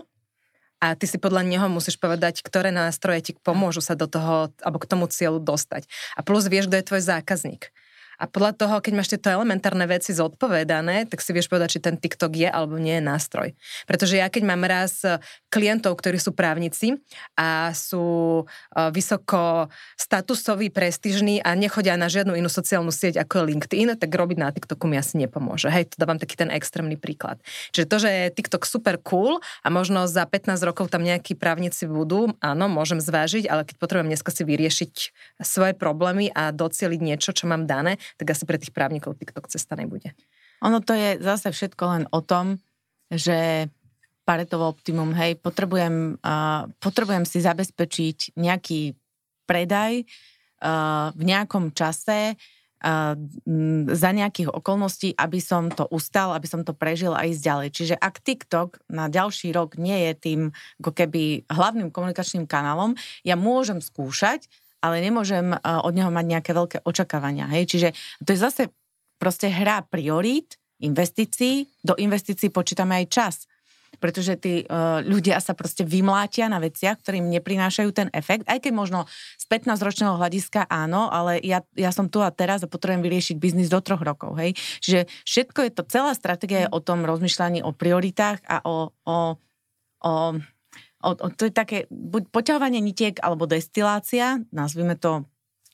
a ty si podľa neho musíš povedať, ktoré nástroje ti pomôžu sa do toho, alebo k tomu cieľu dostať. A plus vieš, kto je tvoj zákazník. A podľa toho, keď máš tieto elementárne veci zodpovedané, tak si vieš povedať, či ten TikTok je alebo nie je nástroj. Pretože ja keď mám raz klientov, ktorí sú právnici a sú vysoko statusoví, prestížní a nechodia na žiadnu inú sociálnu sieť ako je LinkedIn, tak robiť na TikToku mi asi nepomôže. Hej, to dávam taký ten extrémny príklad. Čiže to, že je TikTok super cool a možno za 15 rokov tam nejakí právnici budú, áno, môžem zvážiť, ale keď potrebujem dneska si vyriešiť svoje problémy a docieliť niečo, čo mám dané, tak asi pre tých právnikov TikTok cesta nebude. Ono to je zase všetko len o tom, že Paretovo optimum, hej, potrebujem si zabezpečiť nejaký predaj v nejakom čase za nejakých okolností, aby som to ustal, aby som to prežil a ísť ďalej. Čiže ak TikTok na ďalší rok nie je tým ako keby hlavným komunikačným kanálom, ja môžem skúšať, ale nemôžem od neho mať nejaké veľké očakávania. Hej? Čiže to je zase proste hra priorít, investícií. Do investícií počítame aj čas, pretože tí ľudia sa proste vymlátia na veciach, ktorým neprinášajú ten efekt, aj keď možno z 15-ročného hľadiska áno, ale ja som tu a teraz a potrebujem vyriešiť biznis do 3 rokov. Hej? Čiže všetko je to, celá stratégia je o tom rozmýšľaní o prioritách a to je také buď poťahovanie nitiek alebo destilácia, nazvime to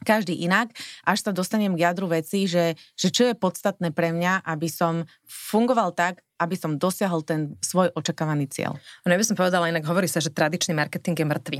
každý inak, až sa dostanem k jadru vecí, že čo je podstatné pre mňa, aby som fungoval tak, aby som dosiahol ten svoj očakávaný cieľ. No ja by som povedala, inak hovorí sa, že tradičný marketing je mŕtvý.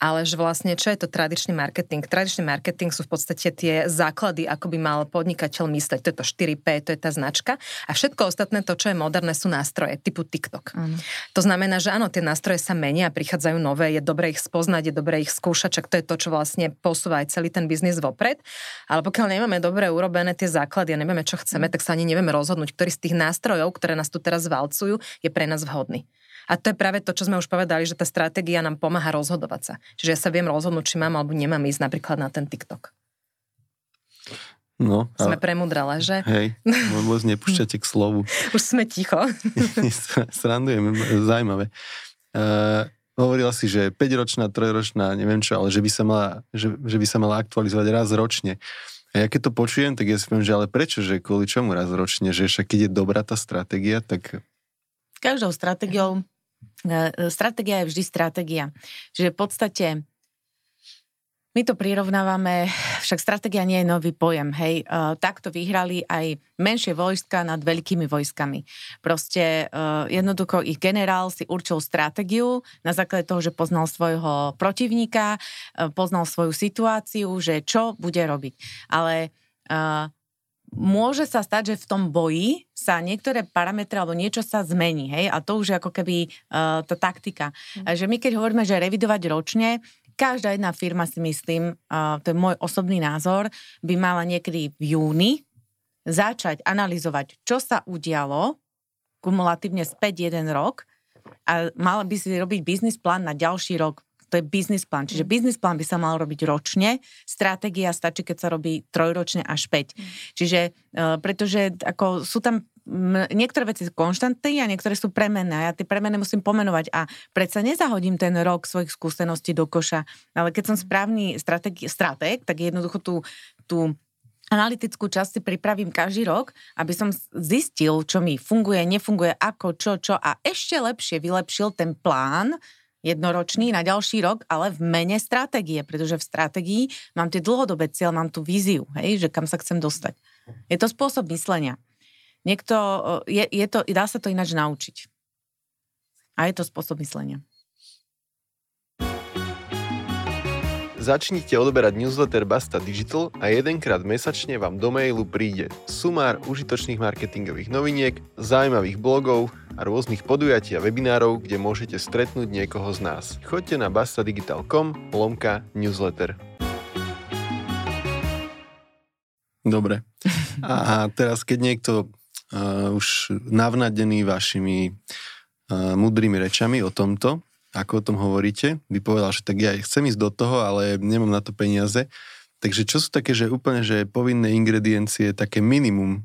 Ale že vlastne, čo je to tradičný marketing? Tradičný marketing sú v podstate tie základy, ako by mal podnikateľ mysleť. To je to 4P, to je tá značka. A všetko ostatné, to, čo je moderné, sú nástroje typu TikTok. Mm. To znamená, že áno, tie nástroje sa menia, prichádzajú nové, je dobre ich spoznať, je dobre ich skúšať, čak to je to, čo vlastne posúva aj celý ten biznis vopred. Ale pokiaľ nemáme dobre urobené tie základy a nevieme, čo chceme, tak sa ani nevieme rozhodnúť, ktorý z tých nástrojov, ktoré nás tu teraz valcujú, je pre nás vhodný. A to je práve to, čo sme už povedali, že tá stratégia nám pomáha rozhodovať sa. Čiže ja sa viem rozhodnúť, či mám alebo nemám ísť napríklad na ten TikTok. No. Sme premudrale, že? Hej, moc nepúšťate k slovu. Už sme ticho. Srandujem, zaujímavé. Hovorila si, že 5-ročná, 3-ročná, neviem čo, ale že by sa mala aktualizovať raz ročne. A ja keď to počujem, tak ja si poviem, že ale prečo, že kvôli čomu raz ročne, že však keď je dobrá tá stratégia, tak... Každou stratégiou, stratégia je vždy stratégia. Čiže v podstate my to prirovnávame, však stratégia nie je nový pojem, hej. Takto vyhrali aj menšie vojska nad veľkými vojskami. Proste jednoducho ich generál si určil stratégiu na základe toho, že poznal svojho protivníka, poznal svoju situáciu, že čo bude robiť. Ale môže sa stať, že v tom boji sa niektoré parametre alebo niečo sa zmení, hej. A to už je ako keby tá taktika. Že my keď hovoríme, že revidovať ročne, každá jedna firma si myslím, to je môj osobný názor, by mala niekedy v júni začať analyzovať, čo sa udialo kumulatívne späť 1 rok a mala by si robiť business plán na ďalší rok. To je business plán. Čiže business plán by sa mal robiť ročne, stratégia stačí, keď sa robí 3-ročne až 5. Čiže pretože ako sú tam niektoré veci sú konštantné a niektoré sú premenné. Ja tie premenné musím pomenovať a predsa nezahodím ten rok svojich skúseností do koša. Ale keď som správny stratég, tak jednoducho tú analytickú časť si pripravím každý rok, aby som zistil, čo mi funguje, nefunguje, ako, čo a ešte lepšie vylepšil ten plán jednoročný na ďalší rok, ale v mene stratégie, pretože v stratégii mám tie dlhodobé cieľ, mám tú víziu, hej, že kam sa chcem dostať. Je to spôsob myslenia. Dá sa to ináč naučiť. A je to spôsob myslenia. Začnite odoberať newsletter Basta Digital a jedenkrát mesačne vám do mailu príde sumár užitočných marketingových noviniek, zaujímavých blogov a rôznych podujatí a webinárov, kde môžete stretnúť niekoho z nás. Choďte na bastadigital.com/newsletter. Dobre. A teraz, keď niekto už navnadený vašimi múdrymi rečami o tomto, ako o tom hovoríte, by povedal, že tak ja chcem ísť do toho, ale nemám na to peniaze. Takže čo sú také, že úplne, že povinné ingrediencie, také minimum,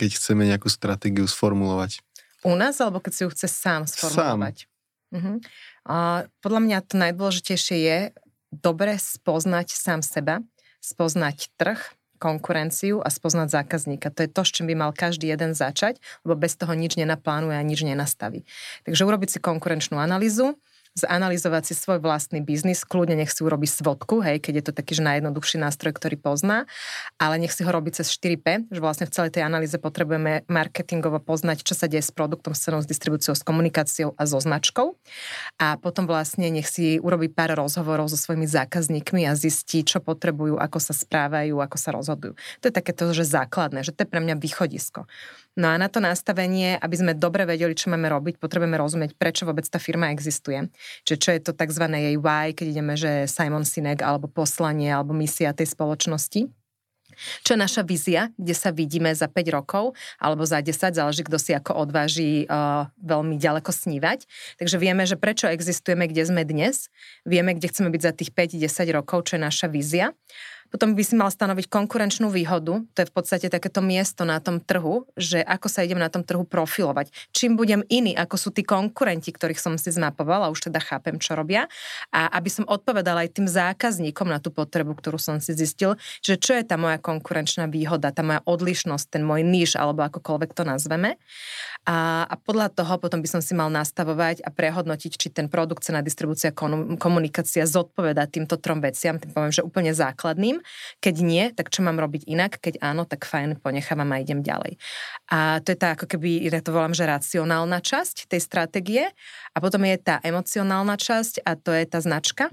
keď chceme nejakú stratégiu sformulovať? U nás, alebo keď si ju chce sám sformulovať? Sám. Podľa mňa to najdôležitejšie je dobre spoznať sám seba, spoznať trh, konkurenciu a spoznať zákazníka. To je to, s čím by mal každý jeden začať, lebo bez toho nič nenaplánuje a nič nenastaví. Takže urobiť si konkurenčnú analýzu, zanalizovať si svoj vlastný biznis, kľudne nech si urobí svodku, hej, keď je to taký, že najjednoduchší nástroj, ktorý pozná, ale nech si ho robí cez 4P, že vlastne v celej tej analýze potrebujeme marketingovo poznať, čo sa deje s produktom, s cenou, s distribúciou, s komunikáciou a so značkou. A potom vlastne nech si urobí pár rozhovorov so svojimi zákazníkmi a zistí, čo potrebujú, ako sa správajú, ako sa rozhodujú. To je takéto, že základné, že to je pre mňa východisko. No a na to nastavenie, aby sme dobre vedeli, čo máme robiť, potrebujeme rozumieť, prečo vôbec tá firma existuje. Čiže čo je to tzv. Jej why, keď ideme, že Simon Sinek, alebo poslanie, alebo misia tej spoločnosti. Čo je naša vízia, kde sa vidíme za 5 rokov, alebo za 10, záleží, kto si ako odváži veľmi ďaleko snívať. Takže vieme, že prečo existujeme, kde sme dnes, vieme, kde chceme byť za tých 5-10 rokov, čo je naša vízia. Potom by si mal stanoviť konkurenčnú výhodu, to je v podstate takéto miesto na tom trhu, že ako sa idem na tom trhu profilovať. Čím budem iný, ako sú tí konkurenti, ktorých som si zmapovala, už teda chápem, čo robia. A aby som odpovedala aj tým zákazníkom na tú potrebu, ktorú som si zistil, že čo je tá moja konkurenčná výhoda, tá moja odlišnosť, ten môj níž, alebo akokoľvek to nazveme. A podľa toho potom by som si mal nastavovať a prehodnotiť, či ten produkt, cena, distribúcia, komunikácia zodpovedá týmto trom veciam, tým poviem, že úplne základným. Keď nie, tak čo mám robiť inak? Keď áno, tak fajn, ponechávam a idem ďalej. A to je tá, ako keby, ja to volám, že racionálna časť tej stratégie. A potom je tá emocionálna časť a to je tá značka.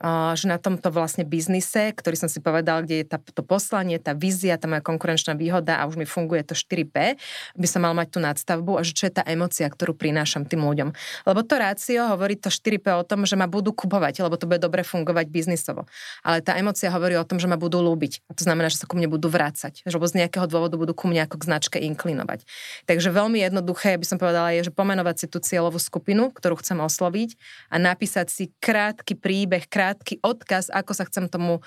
Že na tomto vlastne biznise, ktorý som si povedal, kde je to poslanie, tá vízia, tá moja konkurenčná výhoda a už mi funguje to 4P, by som mal mať tú nadstavbu a že čo je tá emócia, ktorú prinášam tým ľuďom. Lebo to rácio hovorí to 4P o tom, že ma budú kupovať, lebo to bude dobre fungovať biznisovo. Ale tá emócia hovorí o tom, že ma budú ľúbiť. A to znamená, že sa ku mne budú vrácať. Že z nejakého dôvodu budú ku mne ako k značke inklinovať. Takže veľmi jednoduché, by som povedala, je, že pomenovať si tú cieľovú skupinu, ktorú chcem osloviť a napísať si krátky príbeh, krátky odkaz, ako sa chcem tomu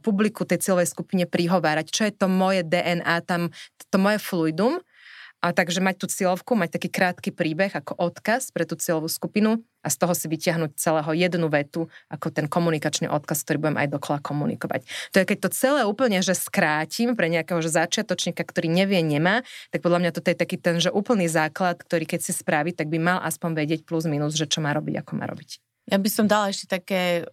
publiku tej cieľovej skupine prihovárať. Čo je to moje DNA, tam, to moje fluidum. A takže mať tú cieľovku, mať taký krátky príbeh ako odkaz pre tú cieľovú skupinu a z toho si vyťahnuť celého jednu vetu ako ten komunikačný odkaz, ktorý budem aj dokola komunikovať. To je, keď to celé úplne, že skrátim pre nejakého že začiatočníka, ktorý nevie, nemá, tak podľa mňa toto je taký ten, že úplný základ, ktorý keď si spraví, tak by mal aspoň vedieť plus minus, že čo má robiť, ako má robiť. Ja by som dala ešte také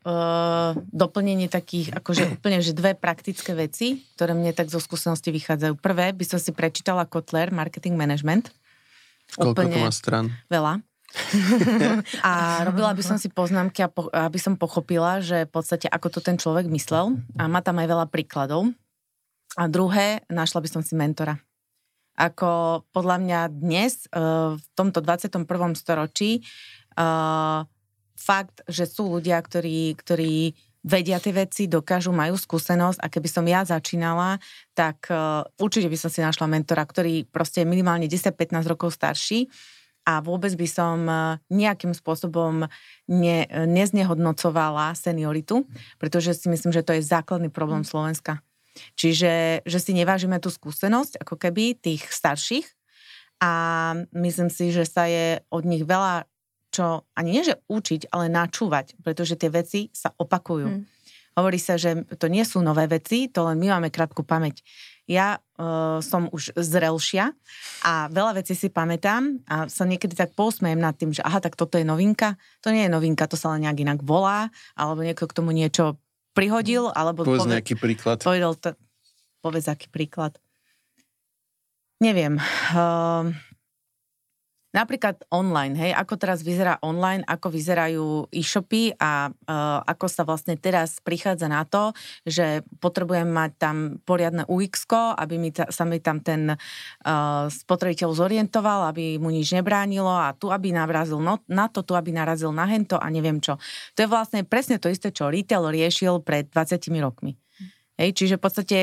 doplnenie takých, akože úplne, že dve praktické veci, ktoré mne tak zo skúsenosti vychádzajú. Prvé, by som si prečítala Kotler, Marketing Management. Koľko to má strán? Veľa. A robila by som si poznámky, aby som pochopila, že v podstate, ako to ten človek myslel. A má tam aj veľa príkladov. A druhé, našla by som si mentora. Ako podľa mňa dnes, v tomto 21. storočí, fakt, že sú ľudia, ktorí vedia tie veci, dokážu, majú skúsenosť a keby som ja začínala, tak určite by som si našla mentora, ktorý proste je minimálne 10-15 rokov starší a vôbec by som nejakým spôsobom neznehodnocovala senioritu, pretože si myslím, že to je základný problém Slovenska. Čiže že si nevážime tú skúsenosť, ako keby tých starších, a myslím si, že sa je od nich veľa čo, ani nie že učiť, ale načúvať, pretože tie veci sa opakujú. Hovorí sa, že to nie sú nové veci, to len my máme krátku pamäť. Ja som už zrelšia a veľa vecí si pamätám a sa niekedy tak pousmejem nad tým, že aha, tak toto je novinka. To nie je novinka, to sa len nejak inak volá, alebo niekto k tomu niečo prihodil, alebo... Povedz nejaký príklad. Povedz aký príklad. Neviem. Napríklad online, hej, ako teraz vyzerá online, ako vyzerajú e-shopy a ako sa vlastne teraz prichádza na to, že potrebujem mať tam poriadne UX-ko, aby sa mi tam ten spotrebiteľ zorientoval, aby mu nič nebránilo, a tu, aby narazil na to, tu, aby narazil na hento a neviem čo. To je vlastne presne to isté, čo retail riešil pred 20 rokmi. Hej, čiže v podstate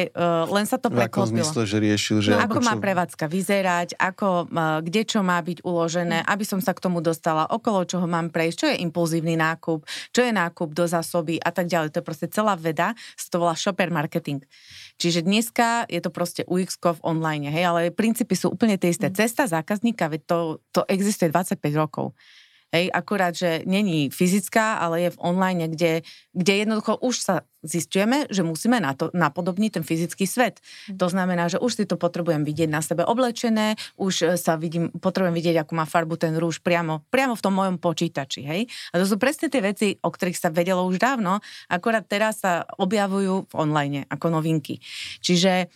len sa to preklopilo. V akom zmysle, že riešil? Že no, ako má prevádzka vyzerať, ako, kde čo má byť uložené, aby som sa k tomu dostala, okolo čoho mám prejsť, čo je impulzívny nákup, čo je nákup do zásoby a tak ďalej. To je proste celá veda, to volá shopper marketing. Čiže dneska je to proste UX-ko v online, hej, ale princípy sú úplne tie isté. Cesta zákazníka, veď to existuje 25 rokov. Hej, akurát, že není fyzická, ale je v online, kde jednoducho už sa zistujeme, že musíme napodobniť ten fyzický svet. To znamená, že už si to potrebujem vidieť na sebe oblečené, už sa potrebujem vidieť, akú má farbu ten rúž priamo v tom mojom počítači. Hej? A to sú presne tie veci, o ktorých sa vedelo už dávno, akurát teraz sa objavujú v online ako novinky. Čiže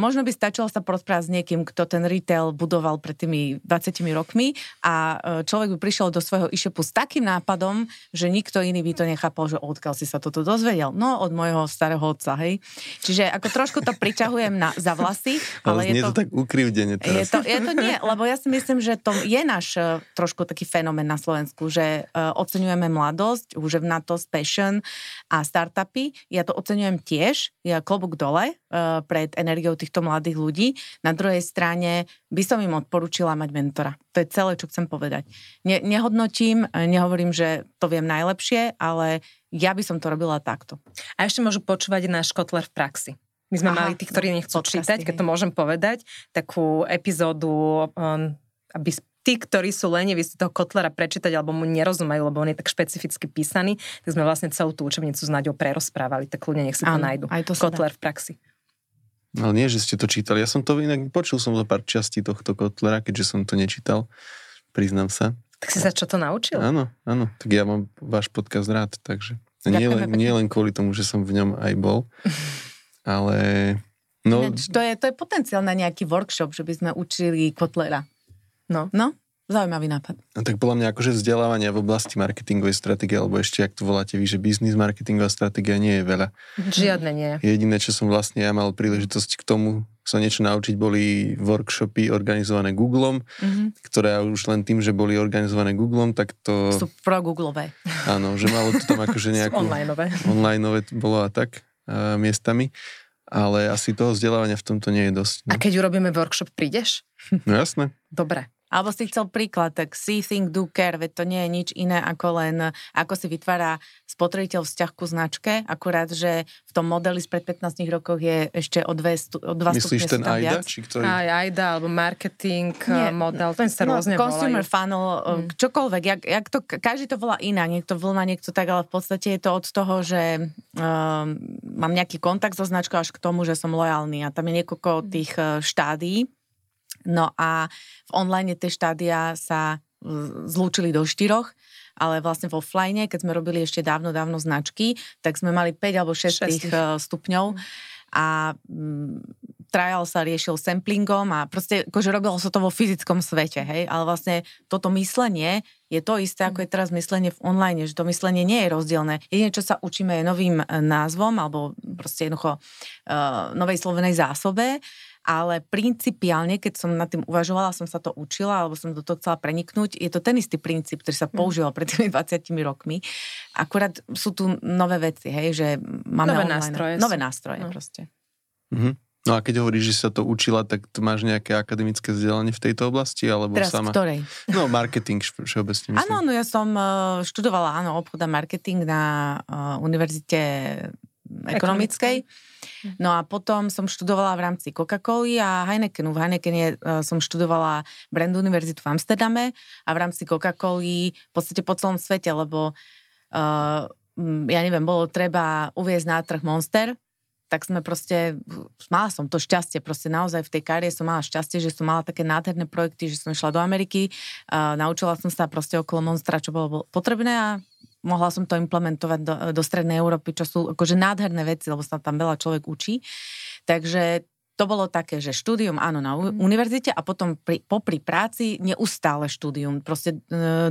možno by stačilo sa porozprávať s niekým, kto ten retail budoval pred tými 20 rokmi, a človek by prišiel do svojho e-shopu s takým nápadom, že nikto iný by to nechápal, že odkiaľ si sa toto dozvedel. No, od môjho starého otca, hej. Čiže ako trošku to priťahujem za vlasy. Ale je to tak ukrivdenie teraz. Je to nie, lebo ja si myslím, že to je náš trošku taký fenomén na Slovensku, že oceňujeme mladosť, húževnatosť, passion a startupy. Ja to oceňujem tiež, ja klobúk dole pred energiou týchto mladých ľudí. Na druhej strane by som im odporúčila mať mentora. To je celé, čo chcem povedať. Nehodnotím, nehovorím, že to viem najlepšie, ale ja by som to robila takto. A ešte môžu počúvať náš Kotler v praxi. My sme mali tých, ktorí nechcú čítať, keď to môžem povedať, takú epizódu, aby tí, ktorí sú leniví si toho Kotlera prečítať alebo mu nerozumajú, lebo on je tak špecificky písaný, tak sme vlastne celú tú učebnicu s Náďou prerozprávali, tak ľudia nech si to nájdu. Kotler v praxi. Ale nie, že ste to čítali. Ja som to inak počul som zo pár častí tohto Kotlera, keďže som to nečítal, priznám sa. Tak si sa čo to naučil? Áno. Tak ja mám váš podcast rád, takže nie len kvôli tomu, že som v ňom aj bol, ale no... To je potenciál na nejaký workshop, že by sme učili Kotlera. No, zaujímavý nápad. No tak podľa mňa akože vzdelávania v oblasti marketingovej stratégie, alebo ešte, jak to voláte vy, že biznis marketingová stratégia nie je veľa. Žiadne nie. Jediné, čo som vlastne ja mal príležitosť k tomu sa niečo naučiť, boli workshopy organizované Googlom, ktoré už len tým, že boli organizované Googlom, tak to... Sú pro-Googlové. Áno, že malo to tam akože nejakú... Onlineové bolo a tak miestami. Ale asi toho vzdelávania v tomto nie je dosť. No. A keď urobíme workshop, prídeš? No jasné. Dobre. Alebo si chcel príklad, tak see, think, do, care, veď to nie je nič iné ako len, ako si vytvára spotrebiteľ vzťah ku značke, akurát, že v tom modeli spred 15 rokov je ešte o dva stupne sú tam viac. Myslíš ten AIDA? Ktorý... AIDA, alebo marketing, nie, model, ten sa rôzne volajú. Consumer funnel, čokoľvek, jak to, každý to volá iná, niekto volá, niekto tak, ale v podstate je to od toho, že mám nejaký kontakt so značkou až k tomu, že som lojálny, a tam je niekoľko tých štádií. No a v online tie štádia sa zlúčili do 4, ale vlastne v offline, keď sme robili ešte dávno značky, tak sme mali 5 alebo 6 tých stupňov a trial sa riešil samplingom a proste akože robilo sa to vo fyzickom svete, hej, ale vlastne toto myslenie je to isté, ako je teraz myslenie v online, že to myslenie nie je rozdielne. Jedine, čo sa učíme, je novým názvom alebo proste jednoducho novej slovenej zásobe. Ale principiálne, keď som nad tým uvažovala, som sa to učila, alebo som do toho chcela preniknúť, je to ten istý princíp, ktorý sa používal pred tými 20 rokmi. Akurát sú tu nové veci, hej, že máme nové online, nástroje. Nové nástroje proste. No a keď hovoríš, že sa to učila, tak máš nejaké akademické vzdelanie v tejto oblasti? Alebo teraz sama... ktorej? No, marketing všeobecne myslím. Áno, ja som študovala obchod a marketing na univerzite ekonomickej. No a potom som študovala v rámci Coca-Coly a Heinekenu. V Heinekene som študovala Brand univerzitu v Amsterdame a v rámci Coca-Coly v podstate po celom svete, lebo ja neviem, bolo treba uviezť na trh Monster, tak sme proste, mala som to šťastie, proste naozaj v tej kariére som mala šťastie, že som mala také nádherné projekty, že som išla do Ameriky, naučila som sa proste okolo Monstra, čo bolo potrebné a mohla som to implementovať do Strednej Európy, čo sú akože nádherné veci, lebo sa tam veľa človek učí. Takže to bolo také, že štúdium, áno, na univerzite a potom popri práci neustále štúdium. Proste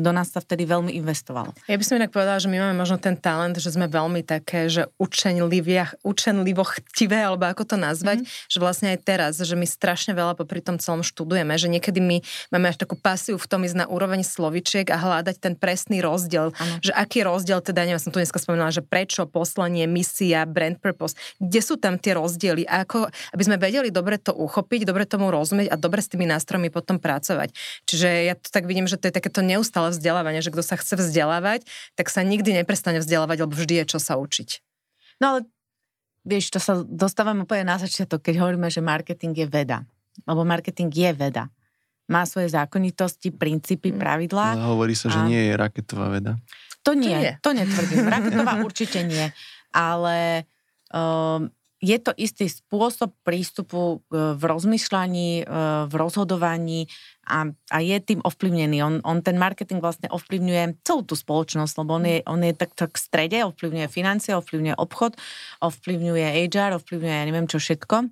do nás sa vtedy veľmi investovalo. Ja by som inak povedala, že my máme možno ten talent, že sme veľmi také, že učenlivo chtivé, alebo ako to nazvať, že vlastne aj teraz, že my strašne veľa popri tom celom študujeme, že niekedy my máme až takú pasiu v tom ísť na úroveň slovičiek a hľadať ten presný rozdiel, že aký rozdiel teda, neviem, som tu dneska spomínala, že prečo, poslanie, misia, brand purpose, kde sú tam tie rozdiely, ako aby sme dobre to uchopiť, dobre tomu rozumieť a dobre s tými nástrojmi potom pracovať. Čiže ja to tak vidím, že to je takéto neustále vzdelávanie, že kto sa chce vzdelávať, tak sa nikdy neprestane vzdelávať, lebo vždy je čo sa učiť. No ale vieš, to sa dostávame úplne na začiatok, keď hovoríme, že marketing je veda. Lebo marketing je veda. Má svoje zákonitosti, princípy, pravidlá. Ale hovorí sa, že nie je raketová veda. To netvrdím. Raketová určite nie. Ale... je to istý spôsob prístupu v rozmýšľaní, v rozhodovaní a je tým ovplyvnený. On ten marketing vlastne ovplyvňuje celú tú spoločnosť, lebo on je tak v strede, ovplyvňuje financie, ovplyvňuje obchod, ovplyvňuje HR, ovplyvňuje ja neviem čo všetko.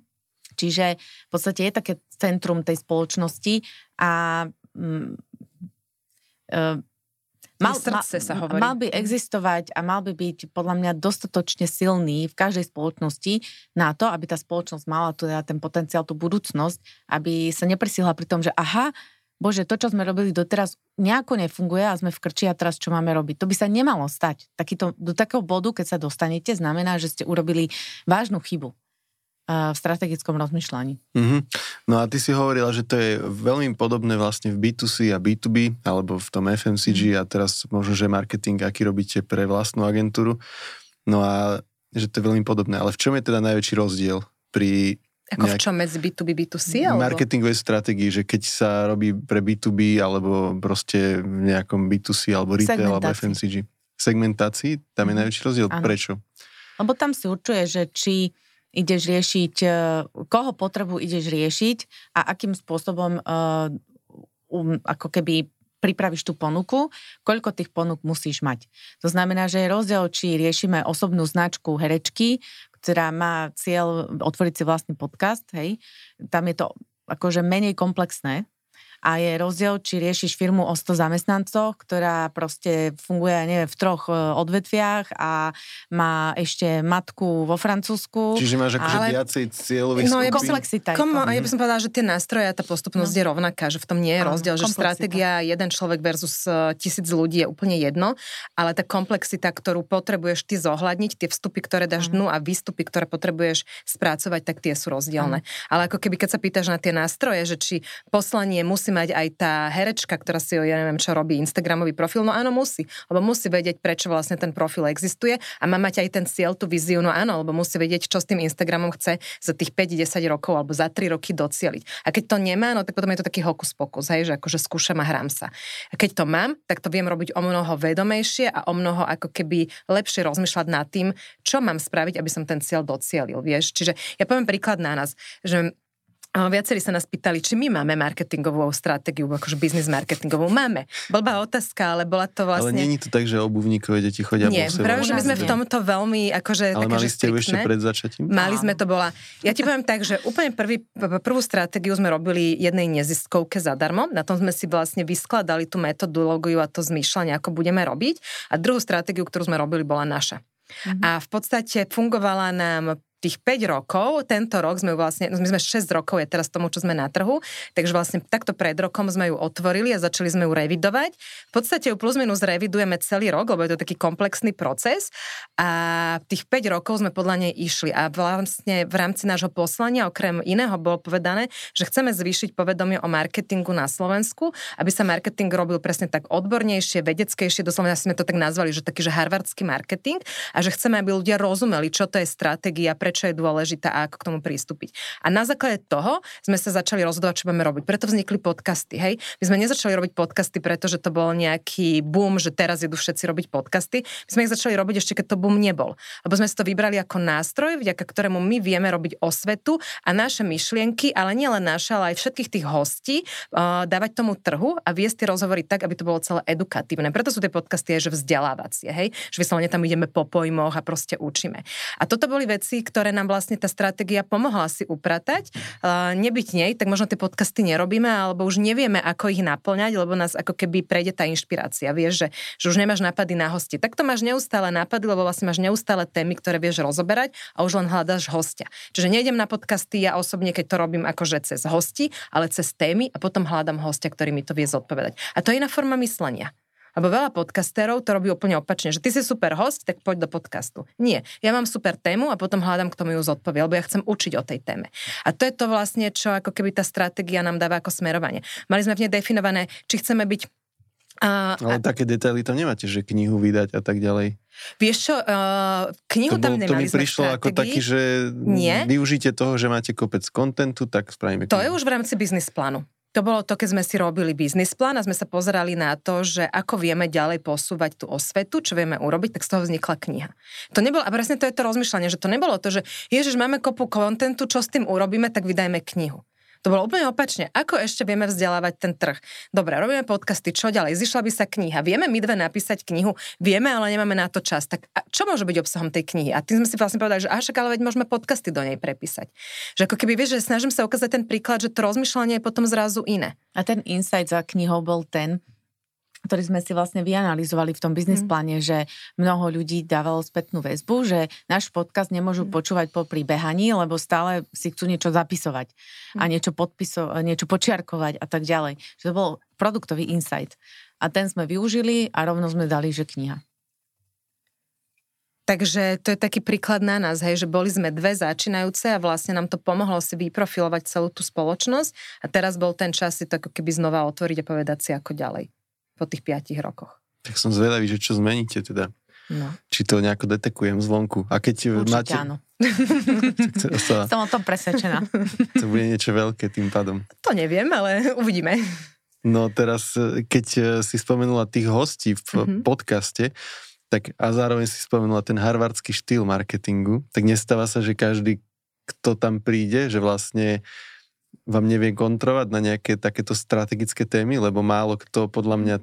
Čiže v podstate je také centrum tej spoločnosti a mal by existovať a mal by byť podľa mňa dostatočne silný v každej spoločnosti na to, aby tá spoločnosť mala teda ten potenciál, tú budúcnosť, aby sa neprisíhla pri tom, že aha, bože, to, čo sme robili doteraz, nejako nefunguje a sme v krči a teraz čo máme robiť. To by sa nemalo stať. Do takého bodu, keď sa dostanete, znamená, že ste urobili vážnu chybu v strategickom rozmýšľaní. Mm-hmm. No a ty si hovorila, že to je veľmi podobné vlastne v B2C a B2B, alebo v tom FMCG a teraz možno, že marketing, aký robíte pre vlastnú agentúru. No a že to je veľmi podobné. Ale v čom je teda najväčší rozdiel pri... v čom medzi B2B, B2C? Alebo? Marketingovej stratégii, že keď sa robí pre B2B, alebo proste v nejakom B2C, alebo retail, alebo FMCG. Segmentácii? Tam je najväčší rozdiel. Ano. Prečo? Lebo tam si určuje, že či ideš riešiť, koho potrebu ideš riešiť a akým spôsobom ako keby pripravíš tú ponuku, koľko tých ponúk musíš mať. To znamená, že je rozdiel, či riešime osobnú značku herečky, ktorá má cieľ otvoriť si vlastný podcast, hej, tam je to akože menej komplexné. A je rozdiel, či riešiš firmu o 100 zamestnancoch, ktorá proste funguje, neviem, v 3 odvetviach a má ešte matku vo Francúzsku. Čiže máš akože viacej cieľových skupín. Ja by som povedala, že tie nástroje a tá postupnosť je rovnaká, že v tom nie je rozdiel, že stratégia jeden človek versus 1000 ľudí je úplne jedno, ale tá komplexita, ktorú potrebuješ ty zohľadniť, tie vstupy, ktoré dáš dnu a výstupy, ktoré potrebuješ spracovať, tak tie sú rozdielne. Ale ako keby keď sa pýtaš na tie nástroje, že či poslanie musí mať aj tá herečka, ktorá si, ja neviem, čo robí instagramový profil, no áno, musí. Lebo musí vedieť, prečo vlastne ten profil existuje a má mať aj ten cieľ, tú viziu, no áno, lebo musí vedieť, čo s tým Instagramom chce za tých 5-10 rokov alebo za 3 roky docieliť. A keď to nemá, no tak potom je to taký hokus pokus, hej, že akože skúšam a hrám sa. A keď to mám, tak to viem robiť o mnoho vedomejšie a o mnoho ako keby lepšie rozmýšľať nad tým, čo mám spraviť, aby som ten cieľ docielil, vieš? Čiže ja poviem príklad na nás, že viacerí sa nás pýtali, či my máme marketingovú stratégiu, akože biznis marketingovú. Máme. Blbá otázka, ale bola to vlastne... Ale nie je to tak, že obuvníkové deti chodia... Nie, práve, že my sme v tomto veľmi akože... Ale mali ste ju ešte pred začatím? Mali sme, to bola... Ja ti poviem tak, že úplne prvú stratégiu sme robili jednej neziskovke zadarmo. Na tom sme si vlastne vyskladali tú metodológiu a to zmýšľanie, ako budeme robiť. A druhú stratégiu, ktorú sme robili, bola naša. A v podstate fungovala nám tých 5 rokov, tento rok sme ju vlastne, my sme 6 rokov je teraz tomu, čo sme na trhu, takže vlastne takto pred rokom sme ju otvorili a začali sme ju revidovať. V podstate ju plus minus revidujeme celý rok, lebo je to taký komplexný proces a tých 5 rokov sme podľa nej išli a vlastne v rámci nášho poslania okrem iného bolo povedané, že chceme zvýšiť povedomie o marketingu na Slovensku, aby sa marketing robil presne tak odbornejšie, vedeckejšie, doslova sme to tak nazvali, že taký, že harvardský marketing a že chceme, aby ľudia rozumeli, čo to je stratégia, prečo je dôležitá a ako k tomu pristúpiť. A na základe toho sme sa začali rozhodovať, čo budeme robiť. Preto vznikli podcasty, hej. My sme nezačali robiť podcasty, pretože to bol nejaký boom, že teraz idú všetci robiť podcasty. My sme ich začali robiť ešte keď to boom nebol. Lebo sme si to vybrali ako nástroj, vďaka ktorému my vieme robiť osvetu a naše myšlienky, ale nielen naše, ale aj všetkých tých hostí, dávať tomu trhu a viesť tie rozhovory tak, aby to bolo celé edukatívne. Preto sú tie podcasty aj že vzdelávacie, hej. Že vyslovene tam ideme po pojmoch a proste učíme. A toto boli veci, ktoré nám vlastne tá stratégia pomohla si upratať. Nebyť nej, tak možno tie podcasty nerobíme, alebo už nevieme, ako ich naplňať, lebo nás ako keby prejde tá inšpirácia. Vieš, že už nemáš nápady na hosti. Tak to máš neustále nápady, lebo vlastne máš neustále témy, ktoré vieš rozoberať a už len hľadáš hostia. Čiže nejdem na podcasty ja osobne, keď to robím akože cez hosti, ale cez témy a potom hľadám hostia, ktorý mi to vie zodpovedať. A to je iná forma myslenia. Lebo veľa podcasterov to robí úplne opačne, že ty si super host, tak poď do podcastu. Nie, ja mám super tému a potom hľadám, kto mi ju zodpovie, lebo ja chcem učiť o tej téme. A to je to vlastne, čo ako keby tá stratégia nám dáva ako smerovanie. Mali sme v nej definované, či chceme byť... Ale také detaily tam nemáte, že knihu vydať a tak ďalej. Vieš čo, knihu tam nemali sme prišlo strategii. Ako taký, že nie. Využite toho, že máte kopec kontentu, tak spravíme knihu. To je už v rámci biznis plánu. To bolo to, keď sme si robili biznis plán a sme sa pozerali na to, že ako vieme ďalej posúvať tú osvetu, čo vieme urobiť, tak z toho vznikla kniha. To nebolo, a presne to je to rozmýšľanie, že to nebolo to, že ježiš, máme kopu kontentu, čo s tým urobíme, tak vydajme knihu. To bolo úplne opačne. Ako ešte vieme vzdelávať ten trh? Dobre, robíme podcasty, čo ďalej? Zišla by sa kniha. Vieme my dve napísať knihu? Vieme, ale nemáme na to čas. Tak čo môže byť obsahom tej knihy? A tým sme si vlastne povedali, že však ale veď môžeme podcasty do nej prepísať. Že ako keby, vieš, že snažím sa ukázať ten príklad, že to rozmýšľanie je potom zrazu iné. A ten insight za knihou bol ten, ktorý sme si vlastne vyanalyzovali v tom business pláne, že mnoho ľudí dávalo spätnú väzbu, že náš podcast nemôžu počúvať po pribehaní, lebo stále si chcú niečo zapisovať a niečo podpisovať, niečo počiarkovať a tak ďalej. Že to bol produktový insight. A ten sme využili a rovno sme dali, že kniha. Takže to je taký príklad na nás, hej, že boli sme dve začínajúce a vlastne nám to pomohlo si vyprofilovať celú tú spoločnosť a teraz bol ten čas si to ako keby znova otvoriť a povedať si ako ďalej. Po tých 5 rokoch. Tak som zvedavý, že čo zmeníte teda. No. Či to nejako detekujem zvonku. A keď určite máte... áno. Som o tom presvedčená. To bude niečo veľké tým pádom. To neviem, ale uvidíme. No teraz, keď si spomenula tých hostí v podcaste, tak a zároveň si spomenula ten harvardský štýl marketingu, tak nestáva sa, že každý, kto tam príde, že vlastne vám nevie kontrovať na nejaké takéto strategické témy, lebo málo kto podľa mňa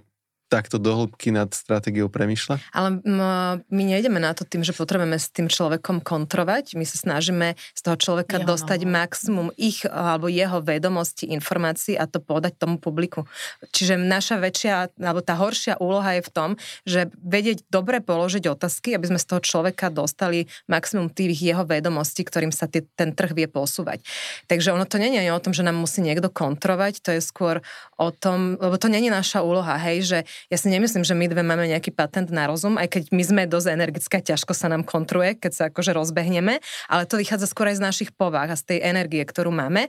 takto dohlbky nad stratégiou premýšľa? Ale my nejdeme na to tým, že potrebujeme s tým človekom kontrovať. My sa snažíme z toho človeka dostať maximum ich alebo jeho vedomostí, informácií a to podať tomu publiku. Čiže naša väčšia, alebo tá horšia úloha je v tom, že vedieť dobre položiť otázky, aby sme z toho človeka dostali maximum tých jeho vedomostí, ktorým sa ten trh vie posúvať. Takže ono to nie je o tom, že nám musí niekto kontrovať, to je skôr o tom, lebo to nie je naša úloha, hej, že ja si nemyslím, že my dve máme nejaký patent na rozum, aj keď my sme dosť energická, ťažko sa nám kontruje, keď sa akože rozbehneme, ale to vychádza skôr aj z našich povah a z tej energie, ktorú máme,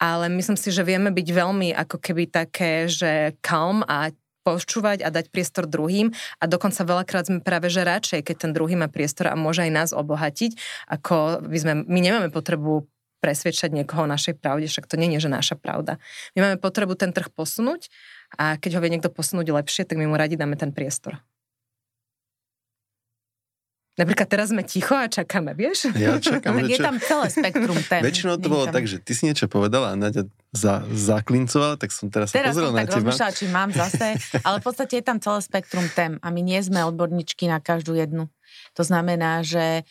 ale myslím si, že vieme byť veľmi ako keby také, že calm a počúvať a dať priestor druhým a dokonca veľakrát sme práve, že radšej, keď ten druhý má priestor a môže aj nás obohatiť, ako my nemáme potrebu presvedčať niekoho o našej pravde, však to nie je, že naša pravda. My máme potrebu ten trh posunúť a keď ho vie niekto posunúť lepšie, tak my mu radi dáme ten priestor. Napríklad teraz sme ticho a čakáme, vieš? Ja čakám. Tak je tam celé spektrum tém. Väčšinou to bolo tak, že ty si niečo povedala a Náďa zaklincovala, tak som teraz pozrel na teba. Teraz som tak rozmýšľala, či mám zase, ale v podstate je tam celé spektrum tém a my nie sme odborníčky na každú jednu. To znamená, že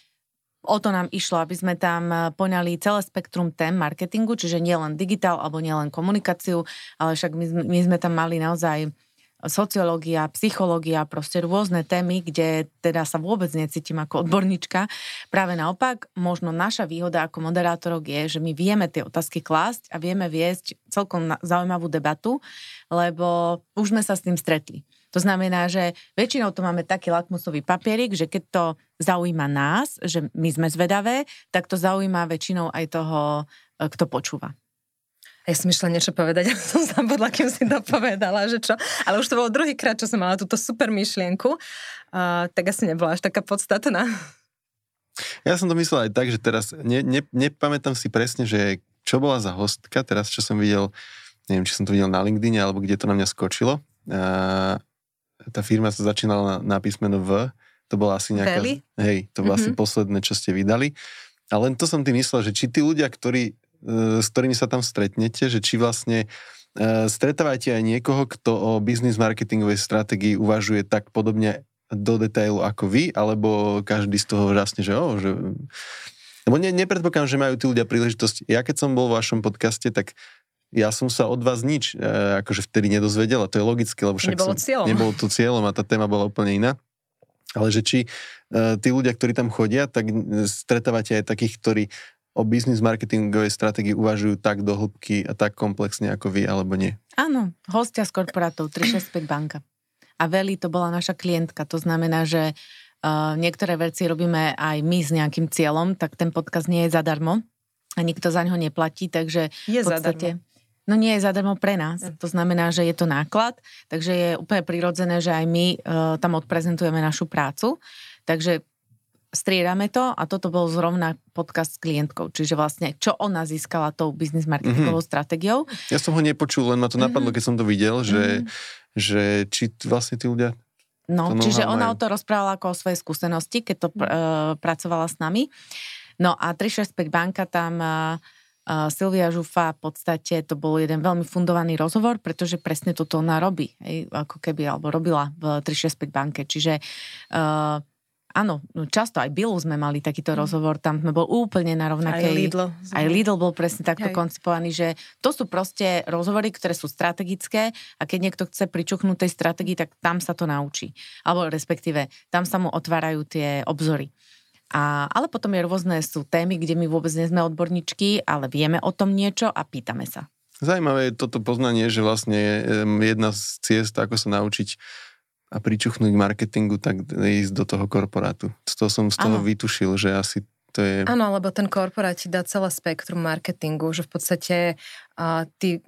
o to nám išlo, aby sme tam poňali celé spektrum tém marketingu, čiže nielen digitál alebo nielen komunikáciu, ale však my sme tam mali naozaj sociológia, psychológia, proste rôzne témy, kde teda sa vôbec necítim ako odborníčka. Práve naopak, možno naša výhoda ako moderátorok je, že my vieme tie otázky klásť a vieme viesť celkom zaujímavú debatu, lebo už sme sa s tým stretli. To znamená, že väčšinou to máme taký lakmusový papierik, že keď to zaujíma nás, že my sme zvedavé, tak to zaujíma väčšinou aj toho, kto počúva. Ja som išla niečo povedať, ale som zabudla, kým si to povedala, že čo. Ale už to bolo druhýkrát, čo som mala túto super myšlienku, tak asi nebola až taká podstatná. Ja som to myslela aj tak, že teraz nepamätám si presne, že čo bola za hostka, teraz čo som videl, neviem, či som to videl na LinkedIne, alebo kde to na mňa skočilo. Tá firma sa začínala na písmeno V, to bola asi nejaká... Veli? Hej, to bola asi posledné, čo ste vydali. A len to som tým myslel, že či tí ľudia, s ktorými sa tam stretnete, že či vlastne stretávate aj niekoho, kto o biznis marketingovej stratégii uvažuje tak podobne do detailu ako vy, alebo každý z toho vlastne, že o, že... Lebo nepredpokladám, že majú tí ľudia príležitosť. Ja keď som bol v vašom podcaste, tak ja som sa od vás nič akože vtedy nedozvedel, a to je logické, lebo však nebolo to cieľom a tá téma bola úplne iná. Ale že či tí ľudia, ktorí tam chodia, tak stretávate aj takých, ktorí o business marketingovej stratégii uvažujú tak do hĺbky a tak komplexne ako vy, alebo nie? Áno, hostia z korporátov, 365 banka. A Veli to bola naša klientka, to znamená, že niektoré veci robíme aj my s nejakým cieľom, tak ten podcast nie je zadarmo a nikto za ňo neplatí, takže je v podstate... Zadarmo. No nie je zadarmo pre nás, to znamená, že je to náklad, takže je úplne prirodzené, že aj my tam odprezentujeme našu prácu, takže striedame to a toto bol zrovna podcast s klientkou, čiže vlastne čo ona získala tou business marketingovou stratégiou. Ja som ho nepočul, len ma to napadlo, keď som to videl, že či vlastne tí ľudia... No, čiže ona o to rozprávala ako o svojej skúsenosti, keď to pracovala s nami. No a 365 banka tam... Silvia Žufa, v podstate to bol jeden veľmi fundovaný rozhovor, pretože presne toto ona robí, ako keby, alebo robila v 365 banke, čiže áno, často aj Billu sme mali takýto rozhovor, tam sme bol úplne na rovnakej... Aj Lidl bol presne takto koncipovaný, že to sú proste rozhovory, ktoré sú strategické a keď niekto chce pričuchnúť tej strategii, tak tam sa to naučí, alebo respektíve tam sa mu otvárajú tie obzory. Ale potom je rôzne, sú témy, kde my vôbec nie sme odborníčky, ale vieme o tom niečo a pýtame sa. Zajímavé je toto poznanie, že vlastne jedna z ciest, ako sa naučiť a pričuchnúť marketingu, tak ísť do toho korporátu. Z toho vytušil, že asi to je... Áno, lebo ten korporát ti dá celé spektrum marketingu, že v podstate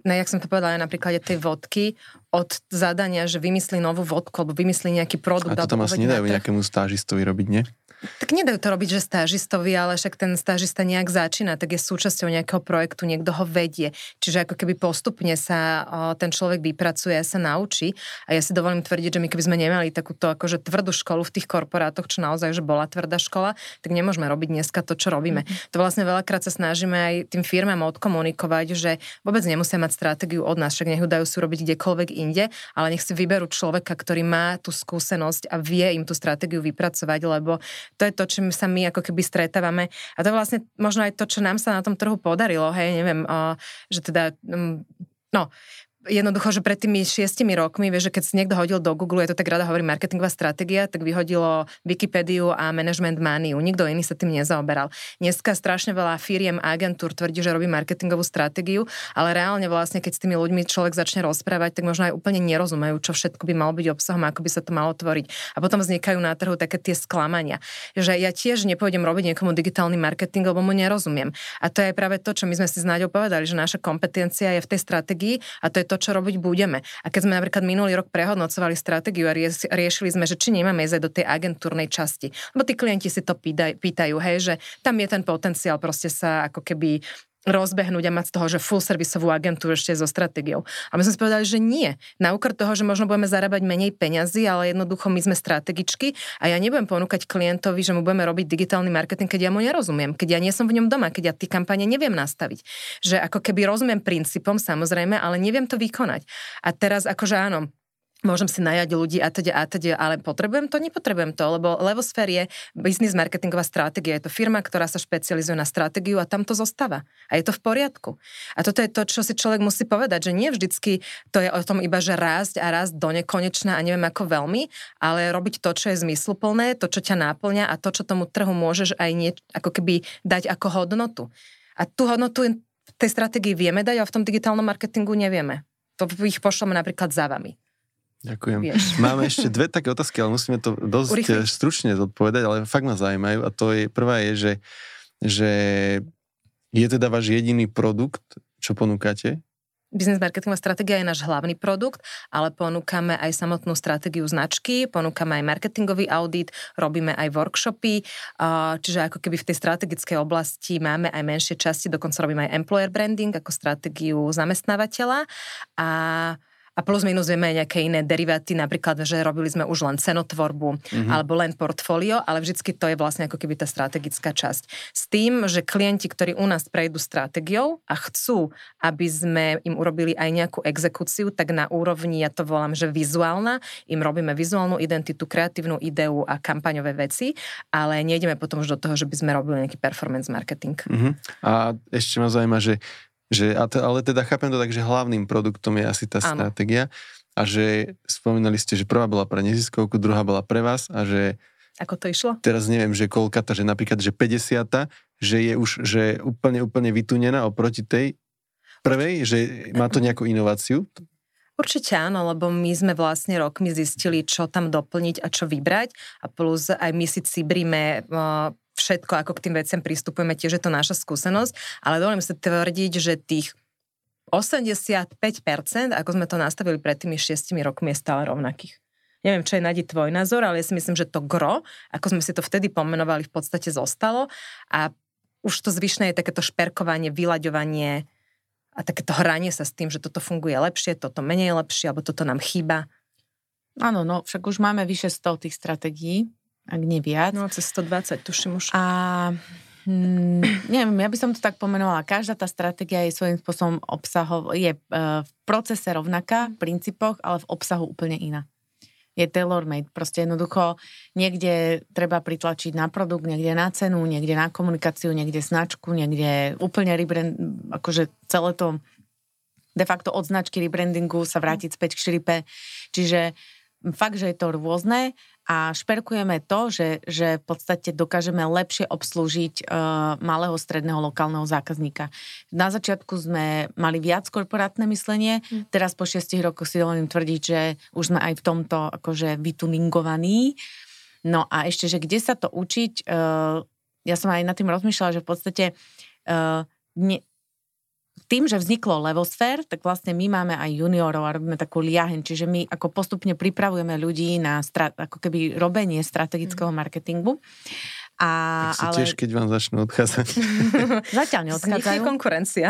jak som to povedala aj na príklade tej vodky, od zadania, že vymyslí novú vodku, alebo vymyslí nejaký produkt. A to tam asi nedajú nejakému stážistovi robiť, nie? Tak nedajú to robiť, že stážistovi, ale však ten stážista nejak začína, tak je súčasťou nejakého projektu, niekto ho vedie. Čiže ako keby postupne sa ten človek vypracuje a sa naučí. A ja si dovolím tvrdiť, že my keby sme nemali takúto akože tvrdú školu v tých korporátoch, čo naozaj, že bola tvrdá škola, tak nemôžeme robiť dneska to, čo robíme. To vlastne veľakrát sa snažíme aj tým firmám odkomunikovať, že vôbec nemusia mať stratégiu od nás, však nech ju dajú si robiť kdekoľvek inde, ale nech si vyberú človeka, ktorý má tú skúsenosť a vie im tú stratégiu vypracovať, lebo to je to, čím sa my ako keby stretávame. A to je vlastne možno aj to, čo nám sa na tom trhu podarilo, hej, neviem, že teda, jednoducho, že pred tými 6 rokmi, vieš, že keď si niekto hodil do Google, ja to tak rada hovorím, marketingová stratégia, tak vyhodilo Wikipédiu a management maniu. Nikto iný sa tým nezaoberal. Dneska strašne veľa firiem a agentúr tvrdí, že robí marketingovú stratégiu, ale reálne vlastne, keď s tými ľuďmi človek začne rozprávať, tak možno aj úplne nerozumejú, čo všetko by malo byť obsahom, ako by sa to malo tvoriť. A potom vznikajú na trhu také tie sklamania, že ja tiež nepôjdem robiť niekomu digitálny marketing, lebo mu nerozumiem. A to je práve to, čo my sme si s Nádejou povedali, že naša kompetencia je v tej stratégii a to je to, čo robiť budeme. A keď sme napríklad minulý rok prehodnocovali stratégiu a riešili sme, že či nemáme ísť aj do tej agentúrnej časti. Lebo tí klienti si to pýtajú, hej, že tam je ten potenciál proste sa ako keby rozbehnúť a mať z toho, že full servisovú agentúru ešte so stratégiou. A my sme si povedali, že nie. Na úkor toho, že možno budeme zarábať menej peňazí, ale jednoducho my sme strategičky a ja nebudem ponúkať klientovi, že mu budeme robiť digitálny marketing, keď ja mu nerozumiem, keď ja nie som v ňom doma, keď ja tie kampane neviem nastaviť. Že ako keby rozumiem princípom, samozrejme, ale neviem to vykonať. A teraz akože áno, môžem si najať ľudí a teda, ale nepotrebujem to, lebo Levosfer je business marketingová stratégia, je to firma, ktorá sa špecializuje na stratégiu a tam to zostáva. A je to v poriadku. A toto je to, čo si človek musí povedať, že nie vždycky to je o tom iba, že rásť do nekonečna a neviem ako veľmi, ale robiť to, čo je zmysluplné, to, čo ťa náplňa a to, čo tomu trhu môžeš aj ako keby dať ako hodnotu. A tú hodnotu v tej stratégii vieme dať, ale v tom digitálnom marketingu nevieme. To ich pošleme napríklad za vami. Ďakujem. Vieš. Máme ešte dve také otázky, ale musíme to dosť stručne zodpovedať, ale fakt ma zaujímajú. A to je, prvá je, že je teda váš jediný produkt, čo ponúkate? Business marketingová stratégia je náš hlavný produkt, ale ponúkame aj samotnú stratégiu značky, ponúkame aj marketingový audit, robíme aj workshopy, čiže ako keby v tej strategickej oblasti máme aj menšie časti, dokonca robíme aj employer branding ako stratégiu zamestnávateľa a plus minus vieme aj nejaké iné deriváty, napríklad, že robili sme už len cenotvorbu alebo len portfólio, ale vždycky to je vlastne ako keby tá strategická časť. S tým, že klienti, ktorí u nás prejdú stratégiou a chcú, aby sme im urobili aj nejakú exekúciu, tak na úrovni, ja to volám, že vizuálna, im robíme vizuálnu identitu, kreatívnu ideu a kampaňové veci, ale nejdeme potom už do toho, že by sme robili nejaký performance marketing. A ešte ma zaujíma, ale teda chápem to tak, že hlavným produktom je asi tá stratégia a že spomínali ste, že prvá bola pre neziskovku, druhá bola pre vás a že... Ako to išlo? Teraz neviem, že koľkata, že napríklad, že 50, že je už že úplne vytunená oproti tej prvej, že má to nejakú inováciu? Určite áno, lebo my sme vlastne rokmi zistili, čo tam doplniť a čo vybrať a plus aj my si cibríme všetko, ako k tým veciam pristupujeme, tiež je to naša skúsenosť, ale dovolím sa tvrdiť, že tých 85%, ako sme to nastavili pred tými 6 rokmi, je stále rovnakých. Neviem, čo je Nadi tvoj názor, ale ja si myslím, že to gro, ako sme si to vtedy pomenovali, v podstate zostalo a už to zvyšné je takéto šperkovanie, vyľaďovanie a takéto hranie sa s tým, že toto funguje lepšie, toto menej lepšie, alebo toto nám chýba. Áno, no však už máme vyše 100 tých stratégií, ak nie viac. No, cez 120, tuším už. A neviem, ja by som to tak pomenovala. Každá tá stratégia je svojím spôsobom v procese rovnaká, v princípoch, ale v obsahu úplne iná. Je tailor-made. Proste jednoducho niekde treba pritlačiť na produkt, niekde na cenu, niekde na komunikáciu, niekde značku, niekde úplne rebrand, akože celé to de facto od značky rebrandingu sa vrátiť späť k šripe. Čiže fakt, že je to rôzne a šperkujeme to, že v podstate dokážeme lepšie obslúžiť malého, stredného, lokálneho zákazníka. Na začiatku sme mali viac korporátne myslenie, teraz po 6 rokoch si dovolím tvrdiť, že už sme aj v tomto akože vytuningovaní. No a ešte, že kde sa to učiť, ja som aj nad tým rozmýšľala, že v podstate... Tým, že vzniklo Levosfer, tak vlastne my máme aj juniorov a robíme takú liaheň, čiže my ako postupne pripravujeme ľudí na ako keby robenie strategického marketingu. Tak si tiež, keď vám začnú odchádzať. Zatiaľ neodchádzajú. Vznikne konkurencia.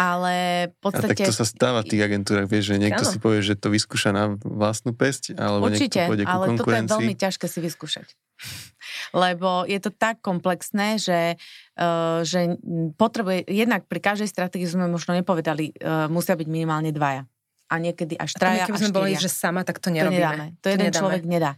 Ale v podstate... A tak to sa stáva v tých agentúrach, vieš, že niekto si povie, že to vyskúša na vlastnú pesť, alebo určite, niekto pôjde ku konkurencii. Určite, ale toto je veľmi ťažké si vyskúšať. Lebo je to tak komplexné, že potrebuje, jednak pri každej stratégii sme možno nepovedali, musia byť minimálne dvaja. A niekedy až traja, až štyria. A sme boli, že sama, tak to nerobíme. To jeden človek nedá.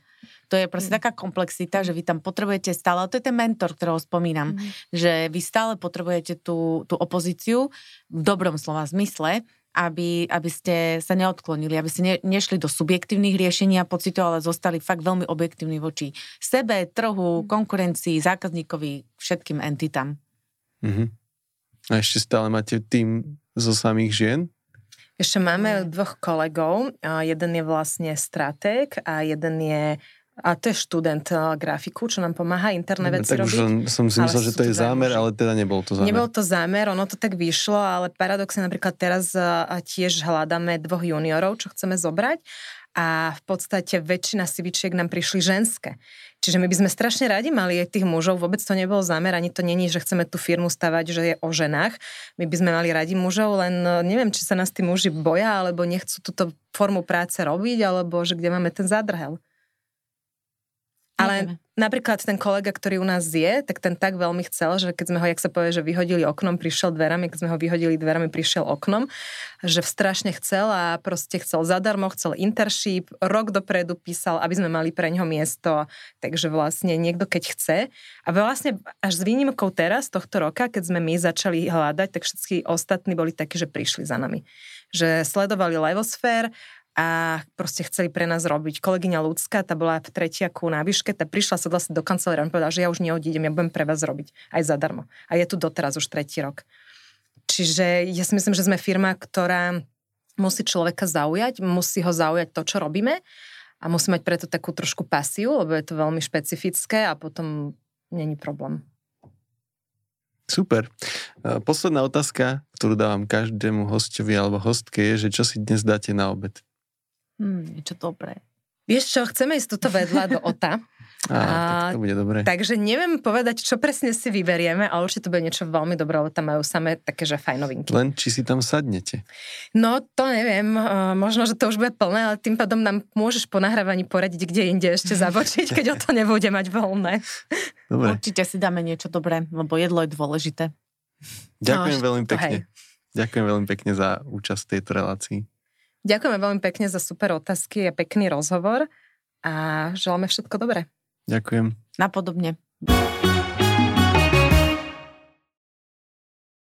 To je proste taká komplexita, že vy tam potrebujete stále, a to je ten mentor, ktorého spomínam, že vy stále potrebujete tú opozíciu v dobrom slova zmysle, aby ste sa neodklonili, aby ste nešli do subjektívnych riešení a pocitov, ale zostali fakt veľmi objektívni voči sebe, trhu, konkurencii, zákazníkovi, všetkým entitám. A ešte stále máte tým zo samých žien? Ešte máme dvoch kolegov. Jeden je vlastne stratég a jeden je... A to je študent grafiku, čo nám pomáha interné veci robiť. Tak už som si myslel, že to je zámer, ale teda nebol to zámer. Nebol to zámer, ono to tak vyšlo, ale paradoxne napríklad teraz tiež hľadáme dvoch juniorov, čo chceme zobrať a v podstate väčšina sivičiek nám prišli ženské. Čiže my by sme strašne radi mali aj tých mužov, vôbec to nebol zámer, ani to není, že chceme tú firmu stavať, že je o ženách. My by sme mali radi mužov, len neviem, či sa nás tí muži boja, alebo nechcú túto formu práce robiť, alebo že kde máme ten zádrhel. Ale napríklad ten kolega, ktorý u nás je, tak ten tak veľmi chcel, že keď sme ho, jak sa povie, že vyhodili oknom, prišiel dverami, keď sme ho vyhodili dverami, prišiel oknom, že strašne chcel a proste chcel zadarmo, chcel internship, rok dopredu písal, aby sme mali pre ňoho miesto, takže vlastne niekto keď chce. A vlastne až s výnimkou teraz, tohto roka, keď sme my začali hľadať, tak všetci ostatní boli takí, že prišli za nami. Že sledovali Levosfer, a proste chceli pre nás robiť. Kolegyňa Ľudská, tá bola v tretiaku na výške, tá prišla, sedla si do kancelárie a povedala, že ja už neodídem, ja budem pre vás robiť aj zadarmo. A je tu doteraz už 3. rok. Čiže ja si myslím, že sme firma, ktorá musí človeka zaujať, musí ho zaujať to, čo robíme a musí mať preto takú trošku pasiu, lebo je to veľmi špecifické a potom není problém. Super. Posledná otázka, ktorú dávam každému hostovi alebo hostke je, že čo si dnes dáte na obed? Niečo dobré. Vieš čo, chceme ísť tuto vedľa do OTA. Tak to bude dobré. Takže neviem povedať, čo presne si vyberieme, ale určite to bude niečo veľmi dobré, lebo tam majú samé takéže fajnovinky. Len či si tam sadnete? No to neviem, možno, že to už bude plné, ale tým pádom nám môžeš po nahrávaní poradiť, kde inde ešte zabočiť, keď o to nebude mať voľné. Dobre. Určite si dáme niečo dobré, lebo jedlo je dôležité. Ďakujem veľmi pekne. Ďakujem veľmi pekne za účasť v tejto relácii. Ďakujeme veľmi pekne za super otázky a pekný rozhovor a želáme všetko dobré. Ďakujem. Napodobne.